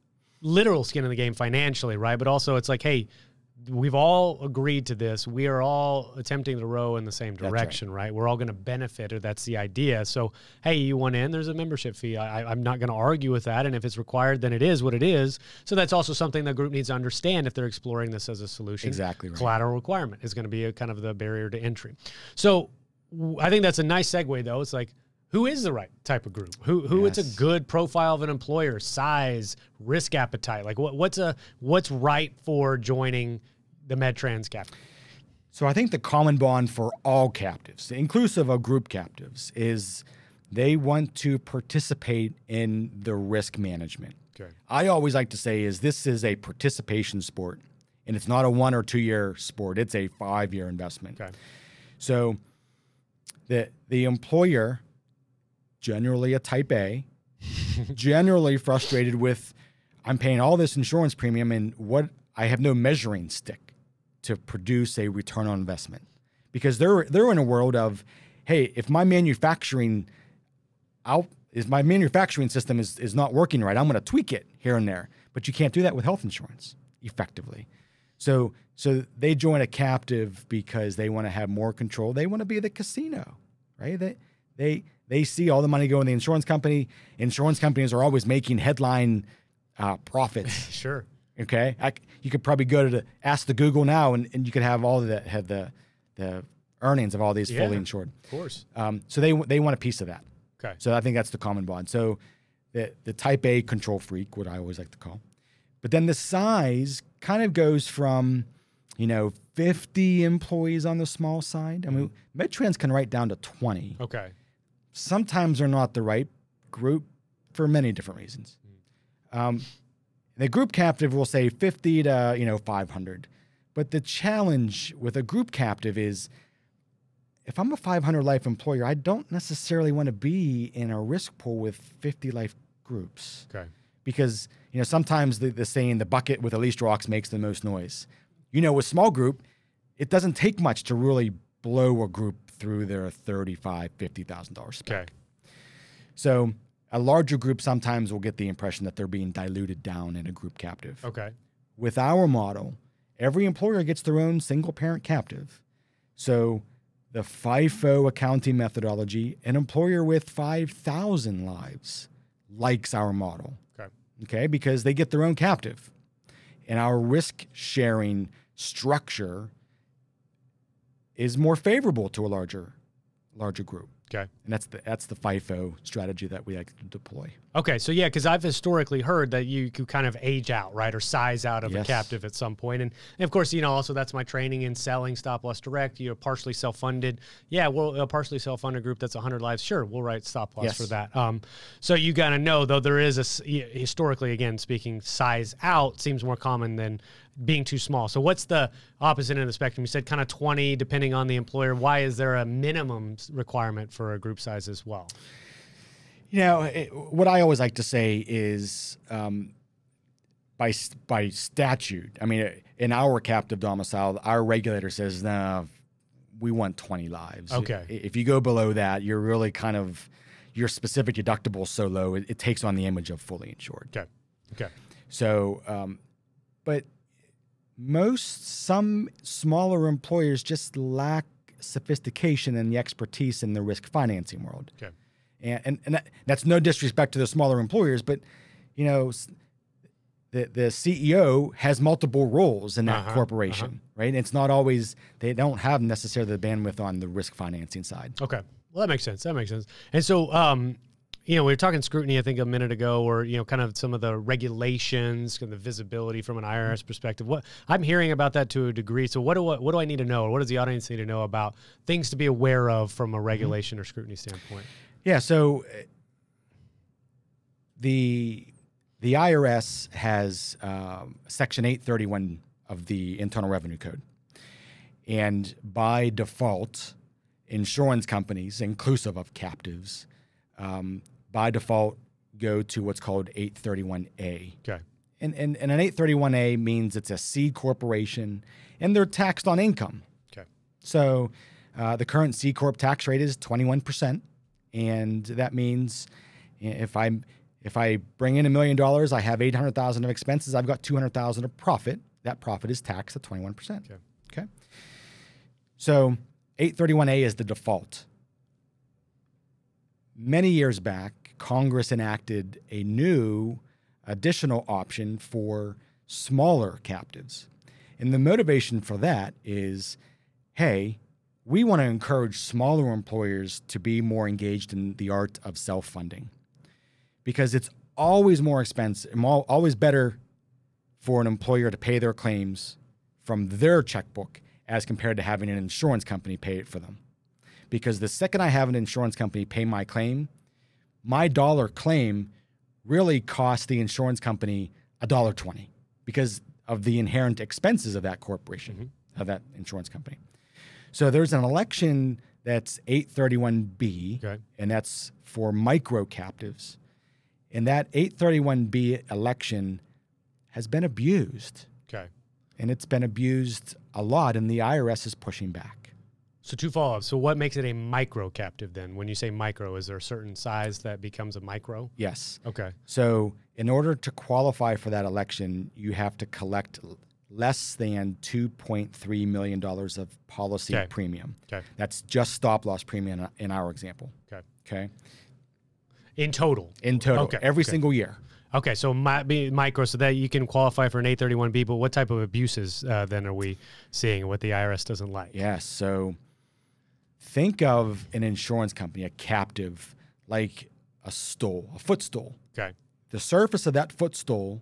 literal skin in the game financially, right? But also it's like, hey, we've all agreed to this. We are all attempting to row in the same direction, right. right? We're all going to benefit, or that's the idea. So, hey, you want in, there's a membership fee. I, I'm not going to argue with that. And if it's required, then it is what it is. So that's also something the group needs to understand if they're exploring this as a solution. Exactly right. Collateral requirement is going to be a kind of the barrier to entry. So I think that's a nice segue, though. It's like, who is the right type of group? Who who yes. It's a good profile of an employer, size, risk appetite. Like what what's a what's right for joining the MedTrans captive? So I think the common bond for all captives, inclusive of group captives, is they want to participate in the risk management. Okay. I always like to say is this is a participation sport, and it's not a one or two year sport. It's a five year investment. Okay. So the the employer, generally a type A, generally frustrated with, I'm paying all this insurance premium and what I have no measuring stick. to produce a return on investment, because they're they're in a world of, hey, if my manufacturing out is my manufacturing system is is not working right, I'm going to tweak it here and there. But you can't do that with health insurance effectively. So so they join a captive because they want to have more control. They want to be the casino, right? They they they see all the money go in the insurance company. Insurance companies are always making headline uh, profits. Sure. Okay, I, you could probably go to the, ask the Google now, and, and you could have all of the have the the earnings of all these yeah, fully insured. Of course. Um, so they they want a piece of that. Okay. So I think that's the common bond. So the the type A control freak, what I always like to call. But then the size kind of goes from, you know, fifty employees on the small side. I mean, mm-hmm. MedTrans can write down to twenty. Okay. Sometimes they're not the right group for many different reasons. Mm-hmm. Um, the group captive will say fifty to, you know, five hundred. But the challenge with a group captive is, if I'm a five hundred life employer, I don't necessarily want to be in a risk pool with fifty life groups. Okay. Because, you know, sometimes the, the saying, the bucket with the least rocks makes the most noise. You know, with small group, it doesn't take much to really blow a group through their thirty-five thousand dollars, fifty thousand dollars spec. Okay. So a larger group sometimes will get the impression that they're being diluted down in a group captive. Okay. With our model, every employer gets their own single parent captive. So the FIFO accounting methodology, an employer with five thousand lives likes our model. Okay, because they get their own captive. And our risk-sharing structure is more favorable to a larger larger group. Okay. And that's the that's the FIFO strategy that we like to deploy. Okay, so yeah, because I've historically heard that you could kind of age out, right, or size out of yes. a captive at some point. And, and, of course, you know, also that's my training in selling Stop Loss Direct. You're partially self-funded. Yeah, well, a partially self-funded group that's one hundred lives, sure, we'll write Stop Loss yes. for that. Um, so you got to know, though, there is a, historically, again, speaking, size out seems more common than being too small. So what's the opposite end of the spectrum? You said kind of twenty, depending on the employer. Why is there a minimum requirement for a group size as well? You know, it, what I always like to say is um, by by statute, I mean, in our captive domicile, our regulator says, nah, we want twenty lives. Okay. If you go below that, you're really kind of, your specific deductible is so low, it, it takes on the image of fully insured. Okay. Okay. So, um, but most, some smaller employers just lack sophistication and the expertise in the risk financing world. Okay. And and, and that, that's no disrespect to the smaller employers, but, you know, the the C E O has multiple roles in that uh-huh, corporation, uh-huh. right? And it's not always, they don't have necessarily the bandwidth on the risk financing side. Okay. Well, that makes sense. That makes sense. And so, um, you know, we were talking scrutiny, I think, a minute ago, or, you know, kind of some of the regulations, kind of the visibility from an I R S perspective. What I'm hearing about that to a degree. So what do I, what do I need to know? Or what does the audience need to know about things to be aware of from a regulation mm-hmm. or scrutiny standpoint? Yeah, so the the I R S has um, Section eight thirty-one of the Internal Revenue Code. And by default, insurance companies, inclusive of captives, um, by default go to what's called eight thirty-one A. Okay. And, and, and an eight thirty-one A means it's a C corporation, and they're taxed on income. Okay. So uh, the current C Corp tax rate is twenty-one percent. And that means if I if I bring in a million dollars, I have eight hundred thousand of expenses. I've got two hundred thousand of profit. That profit is taxed at twenty one percent. Okay. So eight thirty one A is the default. Many years back, Congress enacted a new additional option for smaller captives, and the motivation for that is, hey, we want to encourage smaller employers to be more engaged in the art of self-funding, because it's always more expensive, always better for an employer to pay their claims from their checkbook as compared to having an insurance company pay it for them. Because the second I have an insurance company pay my claim, my dollar claim really costs the insurance company one dollar and twenty cents because of the inherent expenses of that corporation, mm-hmm. of that insurance company. So there's an election that's eight thirty-one B, okay. and that's for micro captives. And that eight thirty-one B election has been abused. Okay. and it's been abused a lot, and the I R S is pushing back. So two follow-ups. So what makes it a micro captive then? When you say micro, is there a certain size that becomes a micro? Yes. Okay. So in order to qualify for that election, you have to collect less than two point three million dollars of policy okay. premium. Okay. That's just stop-loss premium in our example. Okay. Okay. In total? In total. Okay. Every okay. single year. Okay, so might be micro, so that you can qualify for an eight thirty-one B, but what type of abuses uh, then are we seeing, what the I R S doesn't like? Yeah, so think of an insurance company, a captive, like a stole, a footstool. Okay. The surface of that footstool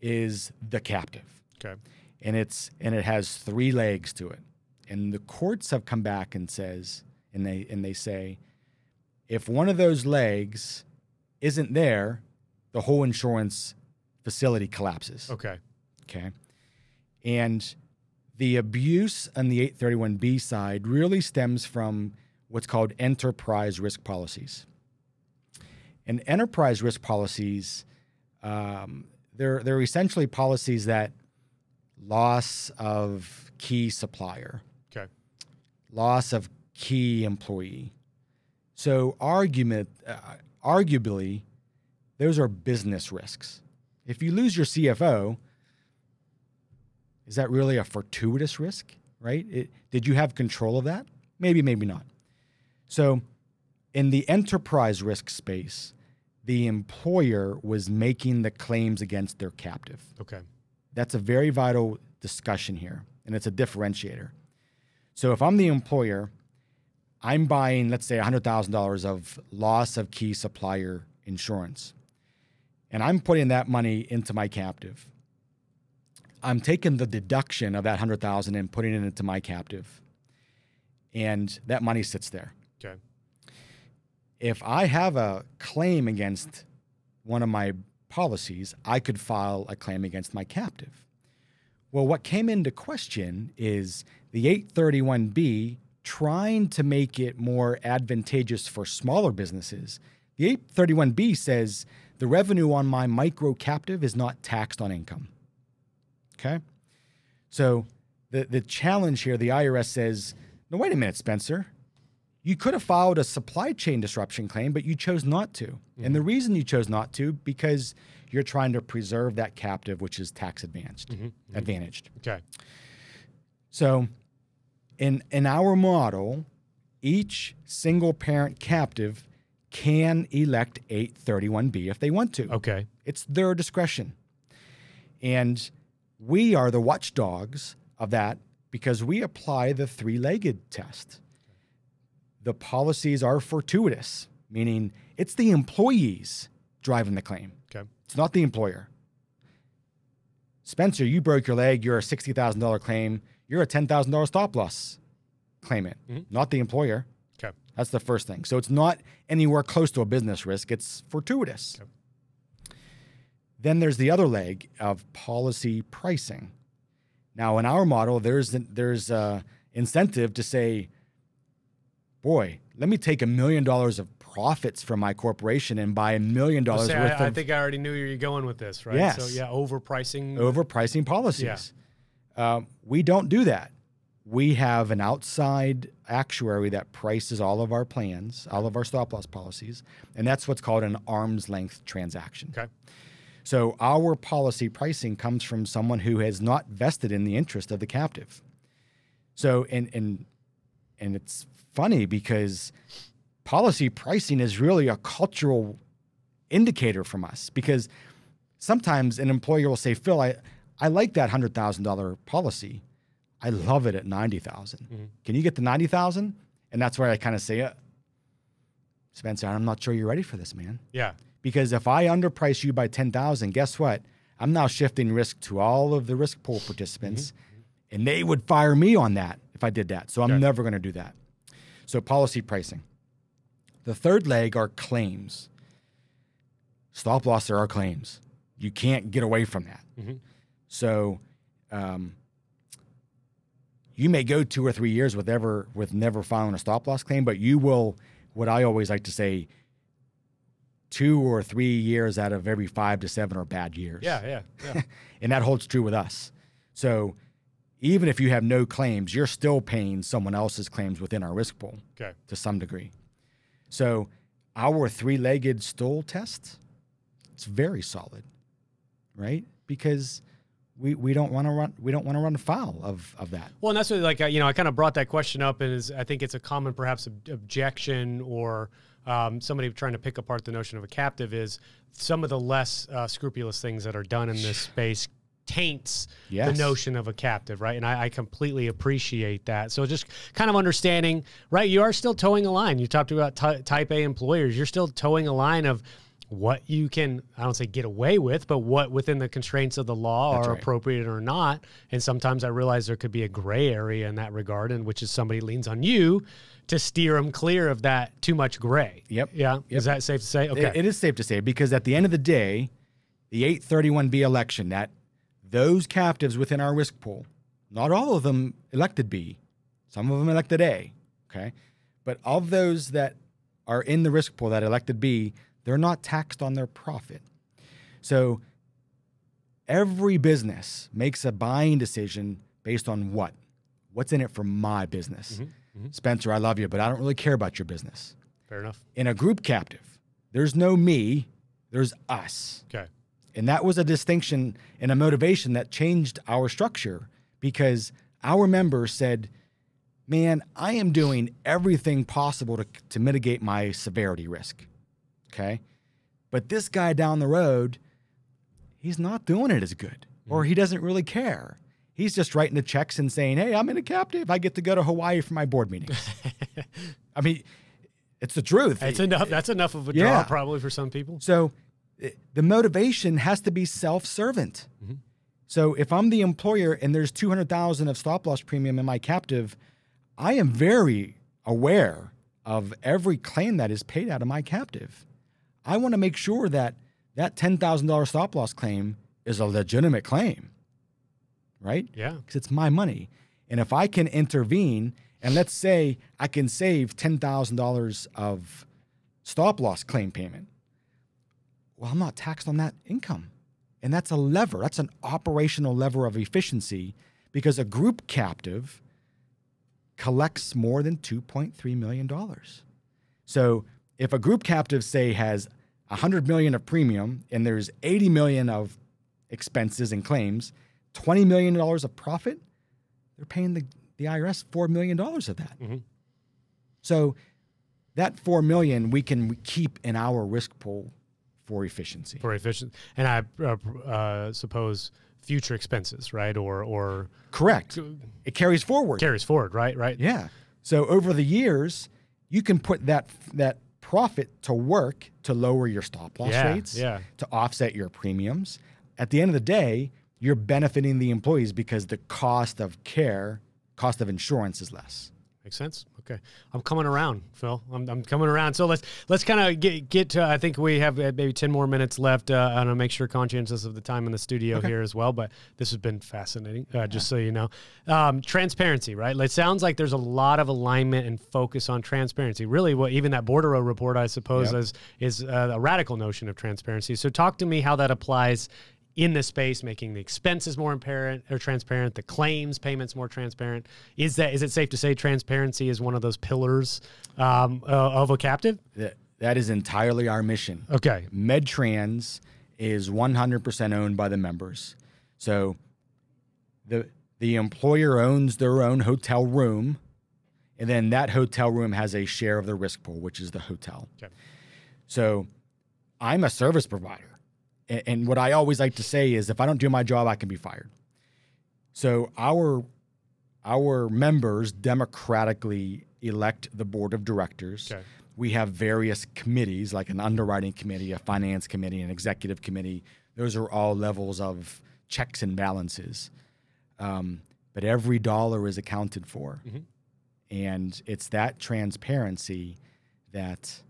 is the captive. Okay. And it's and it has three legs to it. And the courts have come back and says and they and they say, if one of those legs isn't there, the whole insurance facility collapses. Okay. Okay. And the abuse on the eight thirty-one B side really stems from what's called enterprise risk policies. And enterprise risk policies, um, they're, they're essentially policies that loss of key supplier. Okay. Loss of key employee. So argument, uh, arguably... those are business risks. If you lose your C F O, is that really a fortuitous risk, right? It, did you have control of that? Maybe, maybe not. So in the enterprise risk space, the employer was making the claims against their captive. Okay. That's a very vital discussion here, and it's a differentiator. So if I'm the employer, I'm buying, let's say, one hundred thousand dollars of loss of key supplier insurance. And I'm putting that money into my captive. I'm taking the deduction of that one hundred thousand dollars and putting it into my captive. And that money sits there. Okay. If I have a claim against one of my policies, I could file a claim against my captive. Well, what came into question is the eight thirty-one B trying to make it more advantageous for smaller businesses. The eight thirty-one B says the revenue on my micro captive is not taxed on income. Okay? So the, the challenge here, the I R S says, no, wait a minute, Spencer. You could have filed a supply chain disruption claim, but you chose not to. Mm-hmm. And the reason you chose not to, because you're trying to preserve that captive, which is tax advantaged. Mm-hmm. advantaged. Okay. So in, in our model, each single parent captive can elect eight thirty-one B if they want to. Okay. It's their discretion. And we are the watchdogs of that because we apply the three-legged test. The policies are fortuitous, meaning it's the employees driving the claim. Okay. It's not the employer. Spencer, you broke your leg. You're a sixty thousand dollars claim. You're a ten thousand dollars stop loss claimant, mm-hmm. not the employer. Okay. That's the first thing. So it's not anywhere close to a business risk. It's fortuitous. Okay. Then there's the other leg of policy pricing. Now, in our model, there's there's a incentive to say, boy, let me take a million dollars of profits from my corporation and buy a million dollars worth I, of... I think I already knew where you're going with this, right? Yes. So, yeah, overpricing. Overpricing policies. Yeah. Um, we don't do that. We have an outside actuary that prices all of our plans, all of our stop-loss policies, and that's what's called an arm's-length transaction. Okay. So our policy pricing comes from someone who has not vested in the interest of the captive. So and and and it's funny because policy pricing is really a cultural indicator from us because sometimes an employer will say, Phil, I, I like that one hundred thousand dollars policy. I love it at ninety thousand dollars. Mm-hmm. Can you get the ninety thousand dollars? And that's where I kind of say, uh, Spencer, I'm not sure you're ready for this, man. Yeah. Because if I underprice you by ten thousand dollars, guess what? I'm now shifting risk to all of the risk pool participants, mm-hmm. and they would fire me on that if I did that. So I'm okay. never going to do that. So policy pricing. The third leg are claims. Stop loss, there are claims. You can't get away from that. Mm-hmm. So... Um, you may go two or three years with ever with never filing a stop loss claim, but you will, what I always like to say, two or three years out of every five to seven are bad years. Yeah, yeah, yeah. And that holds true with us. So even if you have no claims, you're still paying someone else's claims within our risk pool, okay, to some degree. So our three-legged stool test, it's very solid, right? Because we, we don't want to run we don't want to run afoul of of that. Well, and that's what, like, you know, I kind of brought that question up, and is I think it's a common perhaps ob- objection or um, somebody trying to pick apart the notion of a captive is some of the less uh, scrupulous things that are done in this space taints yes. the notion of a captive, right? And I, I completely appreciate that. So just kind of understanding, right, you are still towing a line. You talked about t- type A employers. You're still towing a line of what you can, I don't say get away with, but what within the constraints of the law That's are right. appropriate or not. And sometimes I realize there could be a gray area in that regard, and which is somebody leans on you to steer them clear of that too much gray. Yep. Yeah. Yep. Is that safe to say? Okay. It, it is safe to say, because at the end of the day, the eight thirty-one B election, that those captives within our risk pool, not all of them elected B, some of them elected A, okay? But of those that are in the risk pool that elected B, they're not taxed on their profit. So every business makes a buying decision based on what? What's in it for my business? Mm-hmm, mm-hmm. Spencer, I love you, but I don't really care about your business. Fair enough. In a group captive, there's no me, there's us. Okay. And that was a distinction and a motivation that changed our structure, because our members said, man, I am doing everything possible to, to mitigate my severity risk. Okay. But this guy down the road, he's not doing it as good, or he doesn't really care. He's just writing the checks and saying, hey, I'm in a captive. I get to go to Hawaii for my board meetings. I mean, it's the truth. That's enough. That's enough of a draw, yeah. probably for some people. So it, the motivation has to be self-servant. Mm-hmm. So if I'm the employer and there's two hundred thousand of stop loss premium in my captive, I am very aware of every claim that is paid out of my captive. I want to make sure that that ten thousand dollars stop loss claim is a legitimate claim, right? Yeah. Because it's my money. And if I can intervene, and let's say I can save ten thousand dollars of stop loss claim payment, well, I'm not taxed on that income. And that's a lever. That's an operational lever of efficiency, because a group captive collects more than two point three million dollars. So if a group captive, say, has one hundred million dollars of premium and there's eighty million dollars of expenses and claims, twenty million dollars of profit, they're paying the, the I R S four million dollars of that. Mm-hmm. So that four million dollars we can keep in our risk pool for efficiency. For efficiency. And I uh, uh, suppose future expenses, right? Or, or correct. It carries forward. Carries forward, right? Right. Yeah. So over the years, you can put that that profit to work to lower your stop loss yeah, rates, yeah. to offset your premiums. At the end of the day, you're benefiting the employees because the cost of care, cost of insurance is less. Makes sense. Okay, I'm coming around, Phil. I'm, I'm coming around. So let's let's kind of get get to. I think we have maybe ten more minutes left. Uh, and I'll make sure conscientious of the time in the studio okay. here as well. But this has been fascinating. Uh, yeah. Just so you know, um, transparency, right? It sounds like there's a lot of alignment and focus on transparency. Really, what even that Bordereau report, I suppose, yep. is is uh, a radical notion of transparency. So talk to me how that applies in this space, making the expenses more apparent or transparent, the claims payments more transparent. Is that is it safe to say transparency is one of those pillars um, uh, of a captive? That, that is entirely our mission. Okay. MedTrans is one hundred percent owned by the members. So the the employer owns their own hotel room, and then that hotel room has a share of the risk pool, which is the hotel. Okay. So I'm a service provider. And what I always like to say is, if I don't do my job, I can be fired. So our our members democratically elect the board of directors. Okay. We have various committees, like an underwriting committee, a finance committee, an executive committee. Those are all levels of checks and balances. Um, but every dollar is accounted for. Mm-hmm. And it's that transparency that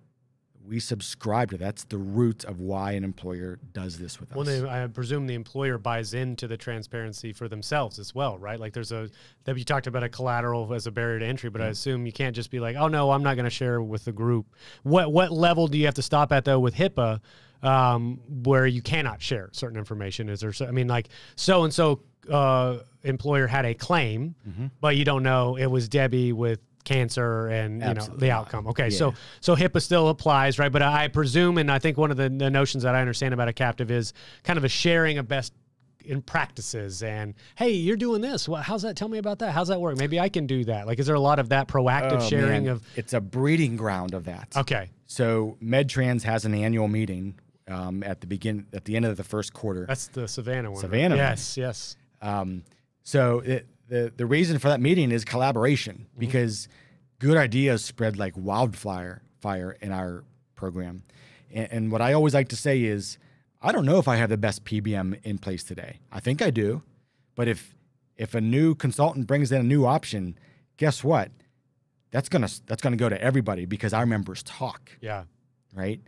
we subscribe to. That's the root of why an employer does this with us. Well, they, I presume the employer buys into the transparency for themselves as well, right? Like there's a, that you talked about a collateral as a barrier to entry, but mm-hmm. I assume you can't just be like, oh no, I'm not going to share with the group. What what level do you have to stop at though with HIPAA um, where you cannot share certain information? Is there, I mean, like so-and-so uh, employer had a claim, mm-hmm. but you don't know it was Debbie with cancer and, absolutely, you know, the outcome. Okay. Yeah. So, so HIPAA still applies, right? But I presume, and I think one of the, the notions that I understand about a captive is kind of a sharing of best in practices and, hey, you're doing this. Well, how's that? Tell me about that. How's that work? Maybe I can do that. Like, is there a lot of that proactive oh, sharing man. of? It's a breeding ground of that. Okay. So MedTrans has an annual meeting um, at the begin, at the end of the first quarter. That's the Savannah one. Savannah. Right? Yes. Yes. Um, so it, The the reason for that meeting is collaboration, mm-hmm. because good ideas spread like wildfire fire in our program. And, and what I always like to say is, I don't know if I have the best P B M in place today. I think I do. But if if a new consultant brings in a new option, guess what? That's going to that's going to go to everybody because our members talk. Yeah. Right?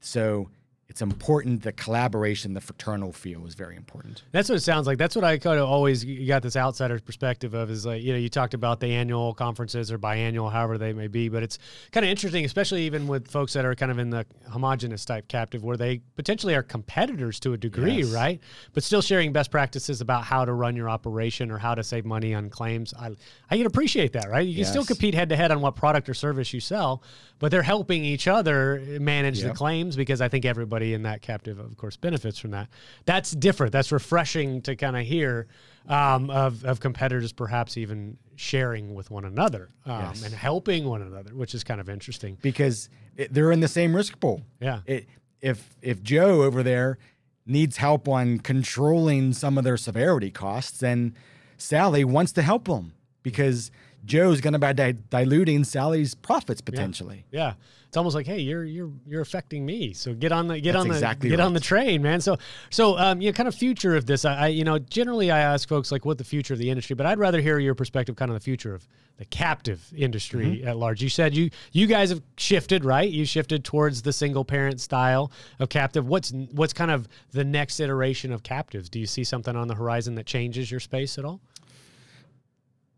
So it's important, the collaboration, the fraternal feel is very important. That's what it sounds like. That's what I kind of always got this outsider's perspective of is like, you know, you talked about the annual conferences or biannual, however they may be, but it's kind of interesting, especially even with folks that are kind of in the homogenous type captive where they potentially are competitors to a degree, yes. right? But still sharing best practices about how to run your operation or how to save money on claims. I, I can appreciate that, right? You yes. can still compete head to head on what product or service you sell, but they're helping each other manage yep. the claims because I think everybody in that captive, of course, benefits from that. That's different. That's refreshing to kind of hear um, of, of competitors perhaps even sharing with one another um, yes. and helping one another, which is kind of interesting. Because it, they're in the same risk pool. Yeah. It, if if Joe over there needs help on controlling some of their severity costs, then Sally wants to help them because Joe's going to be di- diluting Sally's profits potentially. Yeah. yeah. It's almost like, hey, you're you're you're affecting me, so get on the get That's on the exactly get right. on the train, man. So so um, you know, kind of future of this. I, I you know generally I ask folks like what the future of the industry, but I'd rather hear your perspective, kind of the future of the captive industry mm-hmm. at large. You said you you guys have shifted, right? You shifted towards the single parent style of captive. What's what's kind of the next iteration of captives? Do you see something on the horizon that changes your space at all?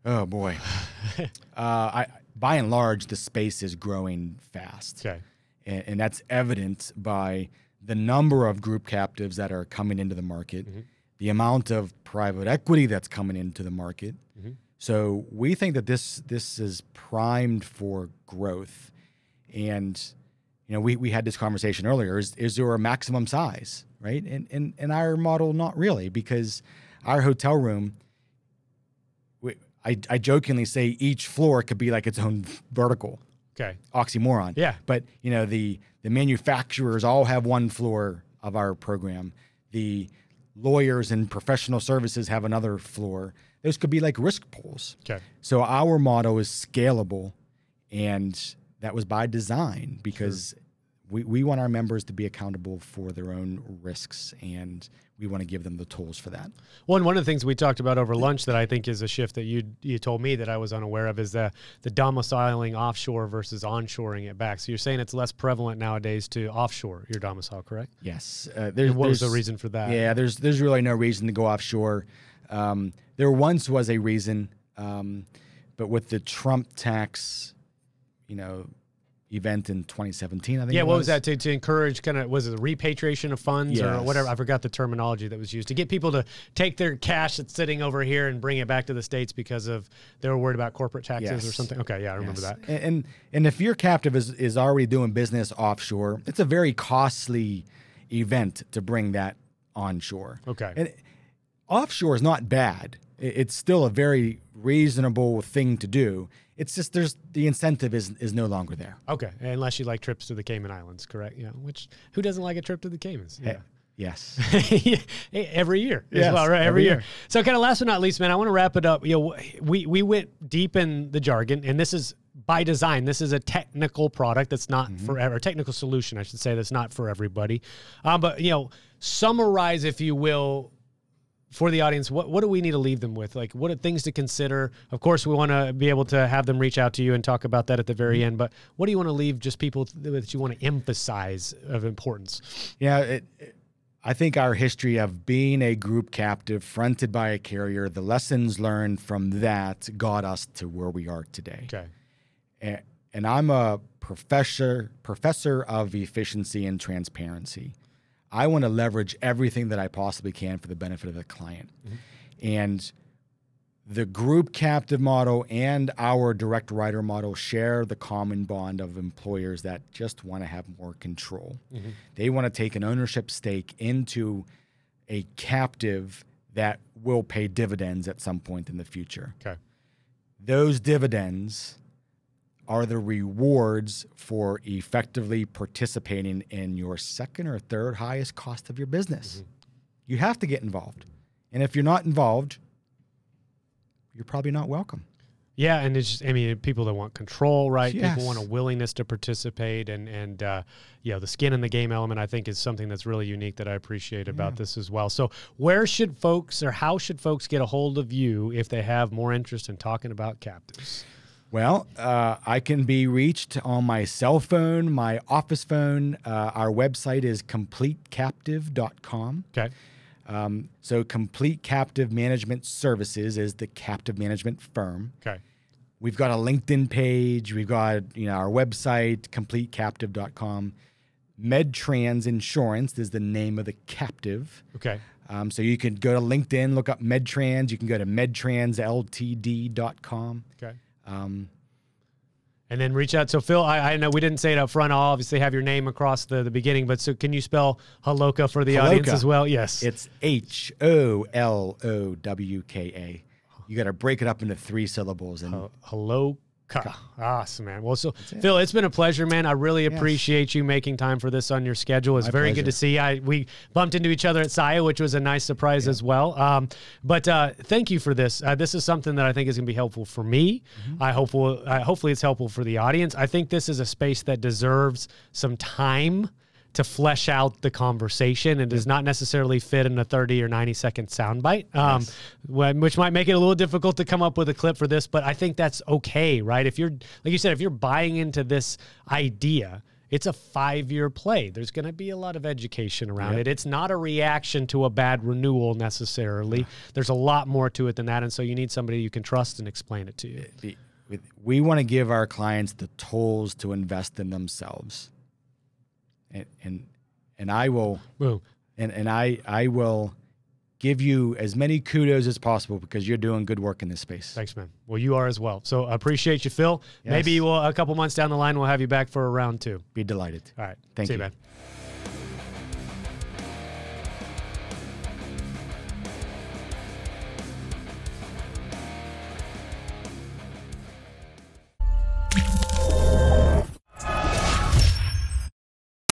Oh boy, uh, I. By and large, the space is growing fast. Okay. And, and that's evident by the number of group captives that are coming into the market, mm-hmm. the amount of private equity that's coming into the market. Mm-hmm. So we think that this this is primed for growth. And you know, we, we had this conversation earlier. Is is there a maximum size, right? And and in our model, not really, because our hotel room, I, I jokingly say each floor could be like its own vertical. Okay. Oxymoron. Yeah. But, you know, the, the manufacturers all have one floor of our program. The lawyers and professional services have another floor. Those could be like risk pools. Okay. So our motto is scalable, and that was by design because sure. we, we want our members to be accountable for their own risks, and we want to give them the tools for that. Well, and one of the things we talked about over lunch that I think is a shift that you you told me that I was unaware of is the, the domiciling offshore versus onshoring it back. So you're saying it's less prevalent nowadays to offshore your domicile, correct? Yes. Uh, there's, and what there's, was the reason for that? Yeah, there's there's really no reason to go offshore. Um, there once was a reason, um, but with the Trump tax, you know, event in twenty seventeen, I think. Yeah, what was that to to encourage kind of, was it the repatriation of funds yes. or whatever? I forgot the terminology that was used to get people to take their cash that's sitting over here and bring it back to the States because of they were worried about corporate taxes yes. or something. Okay, yeah, I remember yes. that. And, and and if your captive is, is already doing business offshore, it's a very costly event to bring that onshore. Okay. And offshore is not bad. It's still a very reasonable thing to do. It's just there's the incentive is is no longer there. Okay, unless you like trips to the Cayman Islands, correct? Yeah, which who doesn't like a trip to the Caymans? Yeah. Hey, yes. Every year as yes, well, right? Every, every year. year. So kind of last but not least, man, I want to wrap it up. You know, we we went deep in the jargon, and this is by design. This is a technical product that's not mm-hmm. for a technical solution, I should say, that's not for everybody. Um, but you know, summarize, if you will, for the audience, what, what do we need to leave them with? Like, what are things to consider? Of course, we want to be able to have them reach out to you and talk about that at the very end, but what do you want to leave just people th- that you want to emphasize of importance? Yeah, it, it, I think our history of being a group captive fronted by a carrier, the lessons learned from that got us to where we are today. Okay. And, and I'm a professor, professor of efficiency and transparency. I want to leverage everything that I possibly can for the benefit of the client. Mm-hmm. And the group captive model and our direct writer model share the common bond of employers that just want to have more control. Mm-hmm. They want to take an ownership stake into a captive that will pay dividends at some point in the future. Okay. Those dividends are the rewards for effectively participating in your second or third highest cost of your business. Mm-hmm. You have to get involved. And if you're not involved, you're probably not welcome. Yeah, and it's just, I mean, people that want control, right? Yes. People want a willingness to participate, and and uh, you know, the skin in the game element, I think, is something that's really unique that I appreciate about yeah. this as well. So, where should folks, or how should folks get a hold of you if they have more interest in talking about captives? Well, uh, I can be reached on my cell phone, my office phone. Uh, our website is complete captive dot com. Okay. Um, so Complete Captive Management Services is the captive management firm. Okay. We've got a LinkedIn page. We've got, you know, our website, complete captive dot com. MedTrans Insurance is the name of the captive. Okay. Um, so you can go to LinkedIn, look up MedTrans. You can go to med trans l t d dot com. Okay. Um, and then reach out. So Phil, I, I know we didn't say it up front. I'll obviously have your name across the, the beginning, but so can you spell Holoka for the Holoka. Audience as well? Yes. It's H O L O W K A. You got to break it up into three syllables. And uh, Holoka. Awesome, man. Well, so it. Phil, it's been a pleasure, man. I really appreciate yes. you making time for this on your schedule. It's My very pleasure. Good to see you. I, we bumped into each other at S I A, which was a nice surprise yeah. as well. Um, but uh, thank you for this. Uh, this is something that I think is going to be helpful for me. Mm-hmm. I hope we'll, uh, hopefully it's helpful for the audience. I think this is a space that deserves some time to flesh out the conversation and does not necessarily fit in a thirty or ninety second soundbite, um, yes. which might make it a little difficult to come up with a clip for this, but I think that's okay, right? If you're, like you said, if you're buying into this idea, it's a five-year play. There's going to be a lot of education around yep. it. It's not a reaction to a bad renewal necessarily. There's a lot more to it than that, and so you need somebody you can trust and explain it to you. We want to give our clients the tools to invest in themselves. And, and and I will Boom. and and I I will give you as many kudos as possible because you're doing good work in this space. Thanks, man. Well, you are as well. So I appreciate you, Phil. Yes. Maybe we'll, a couple months down the line, we'll have you back for a round two. Be delighted. All right. Thank See you. you, man.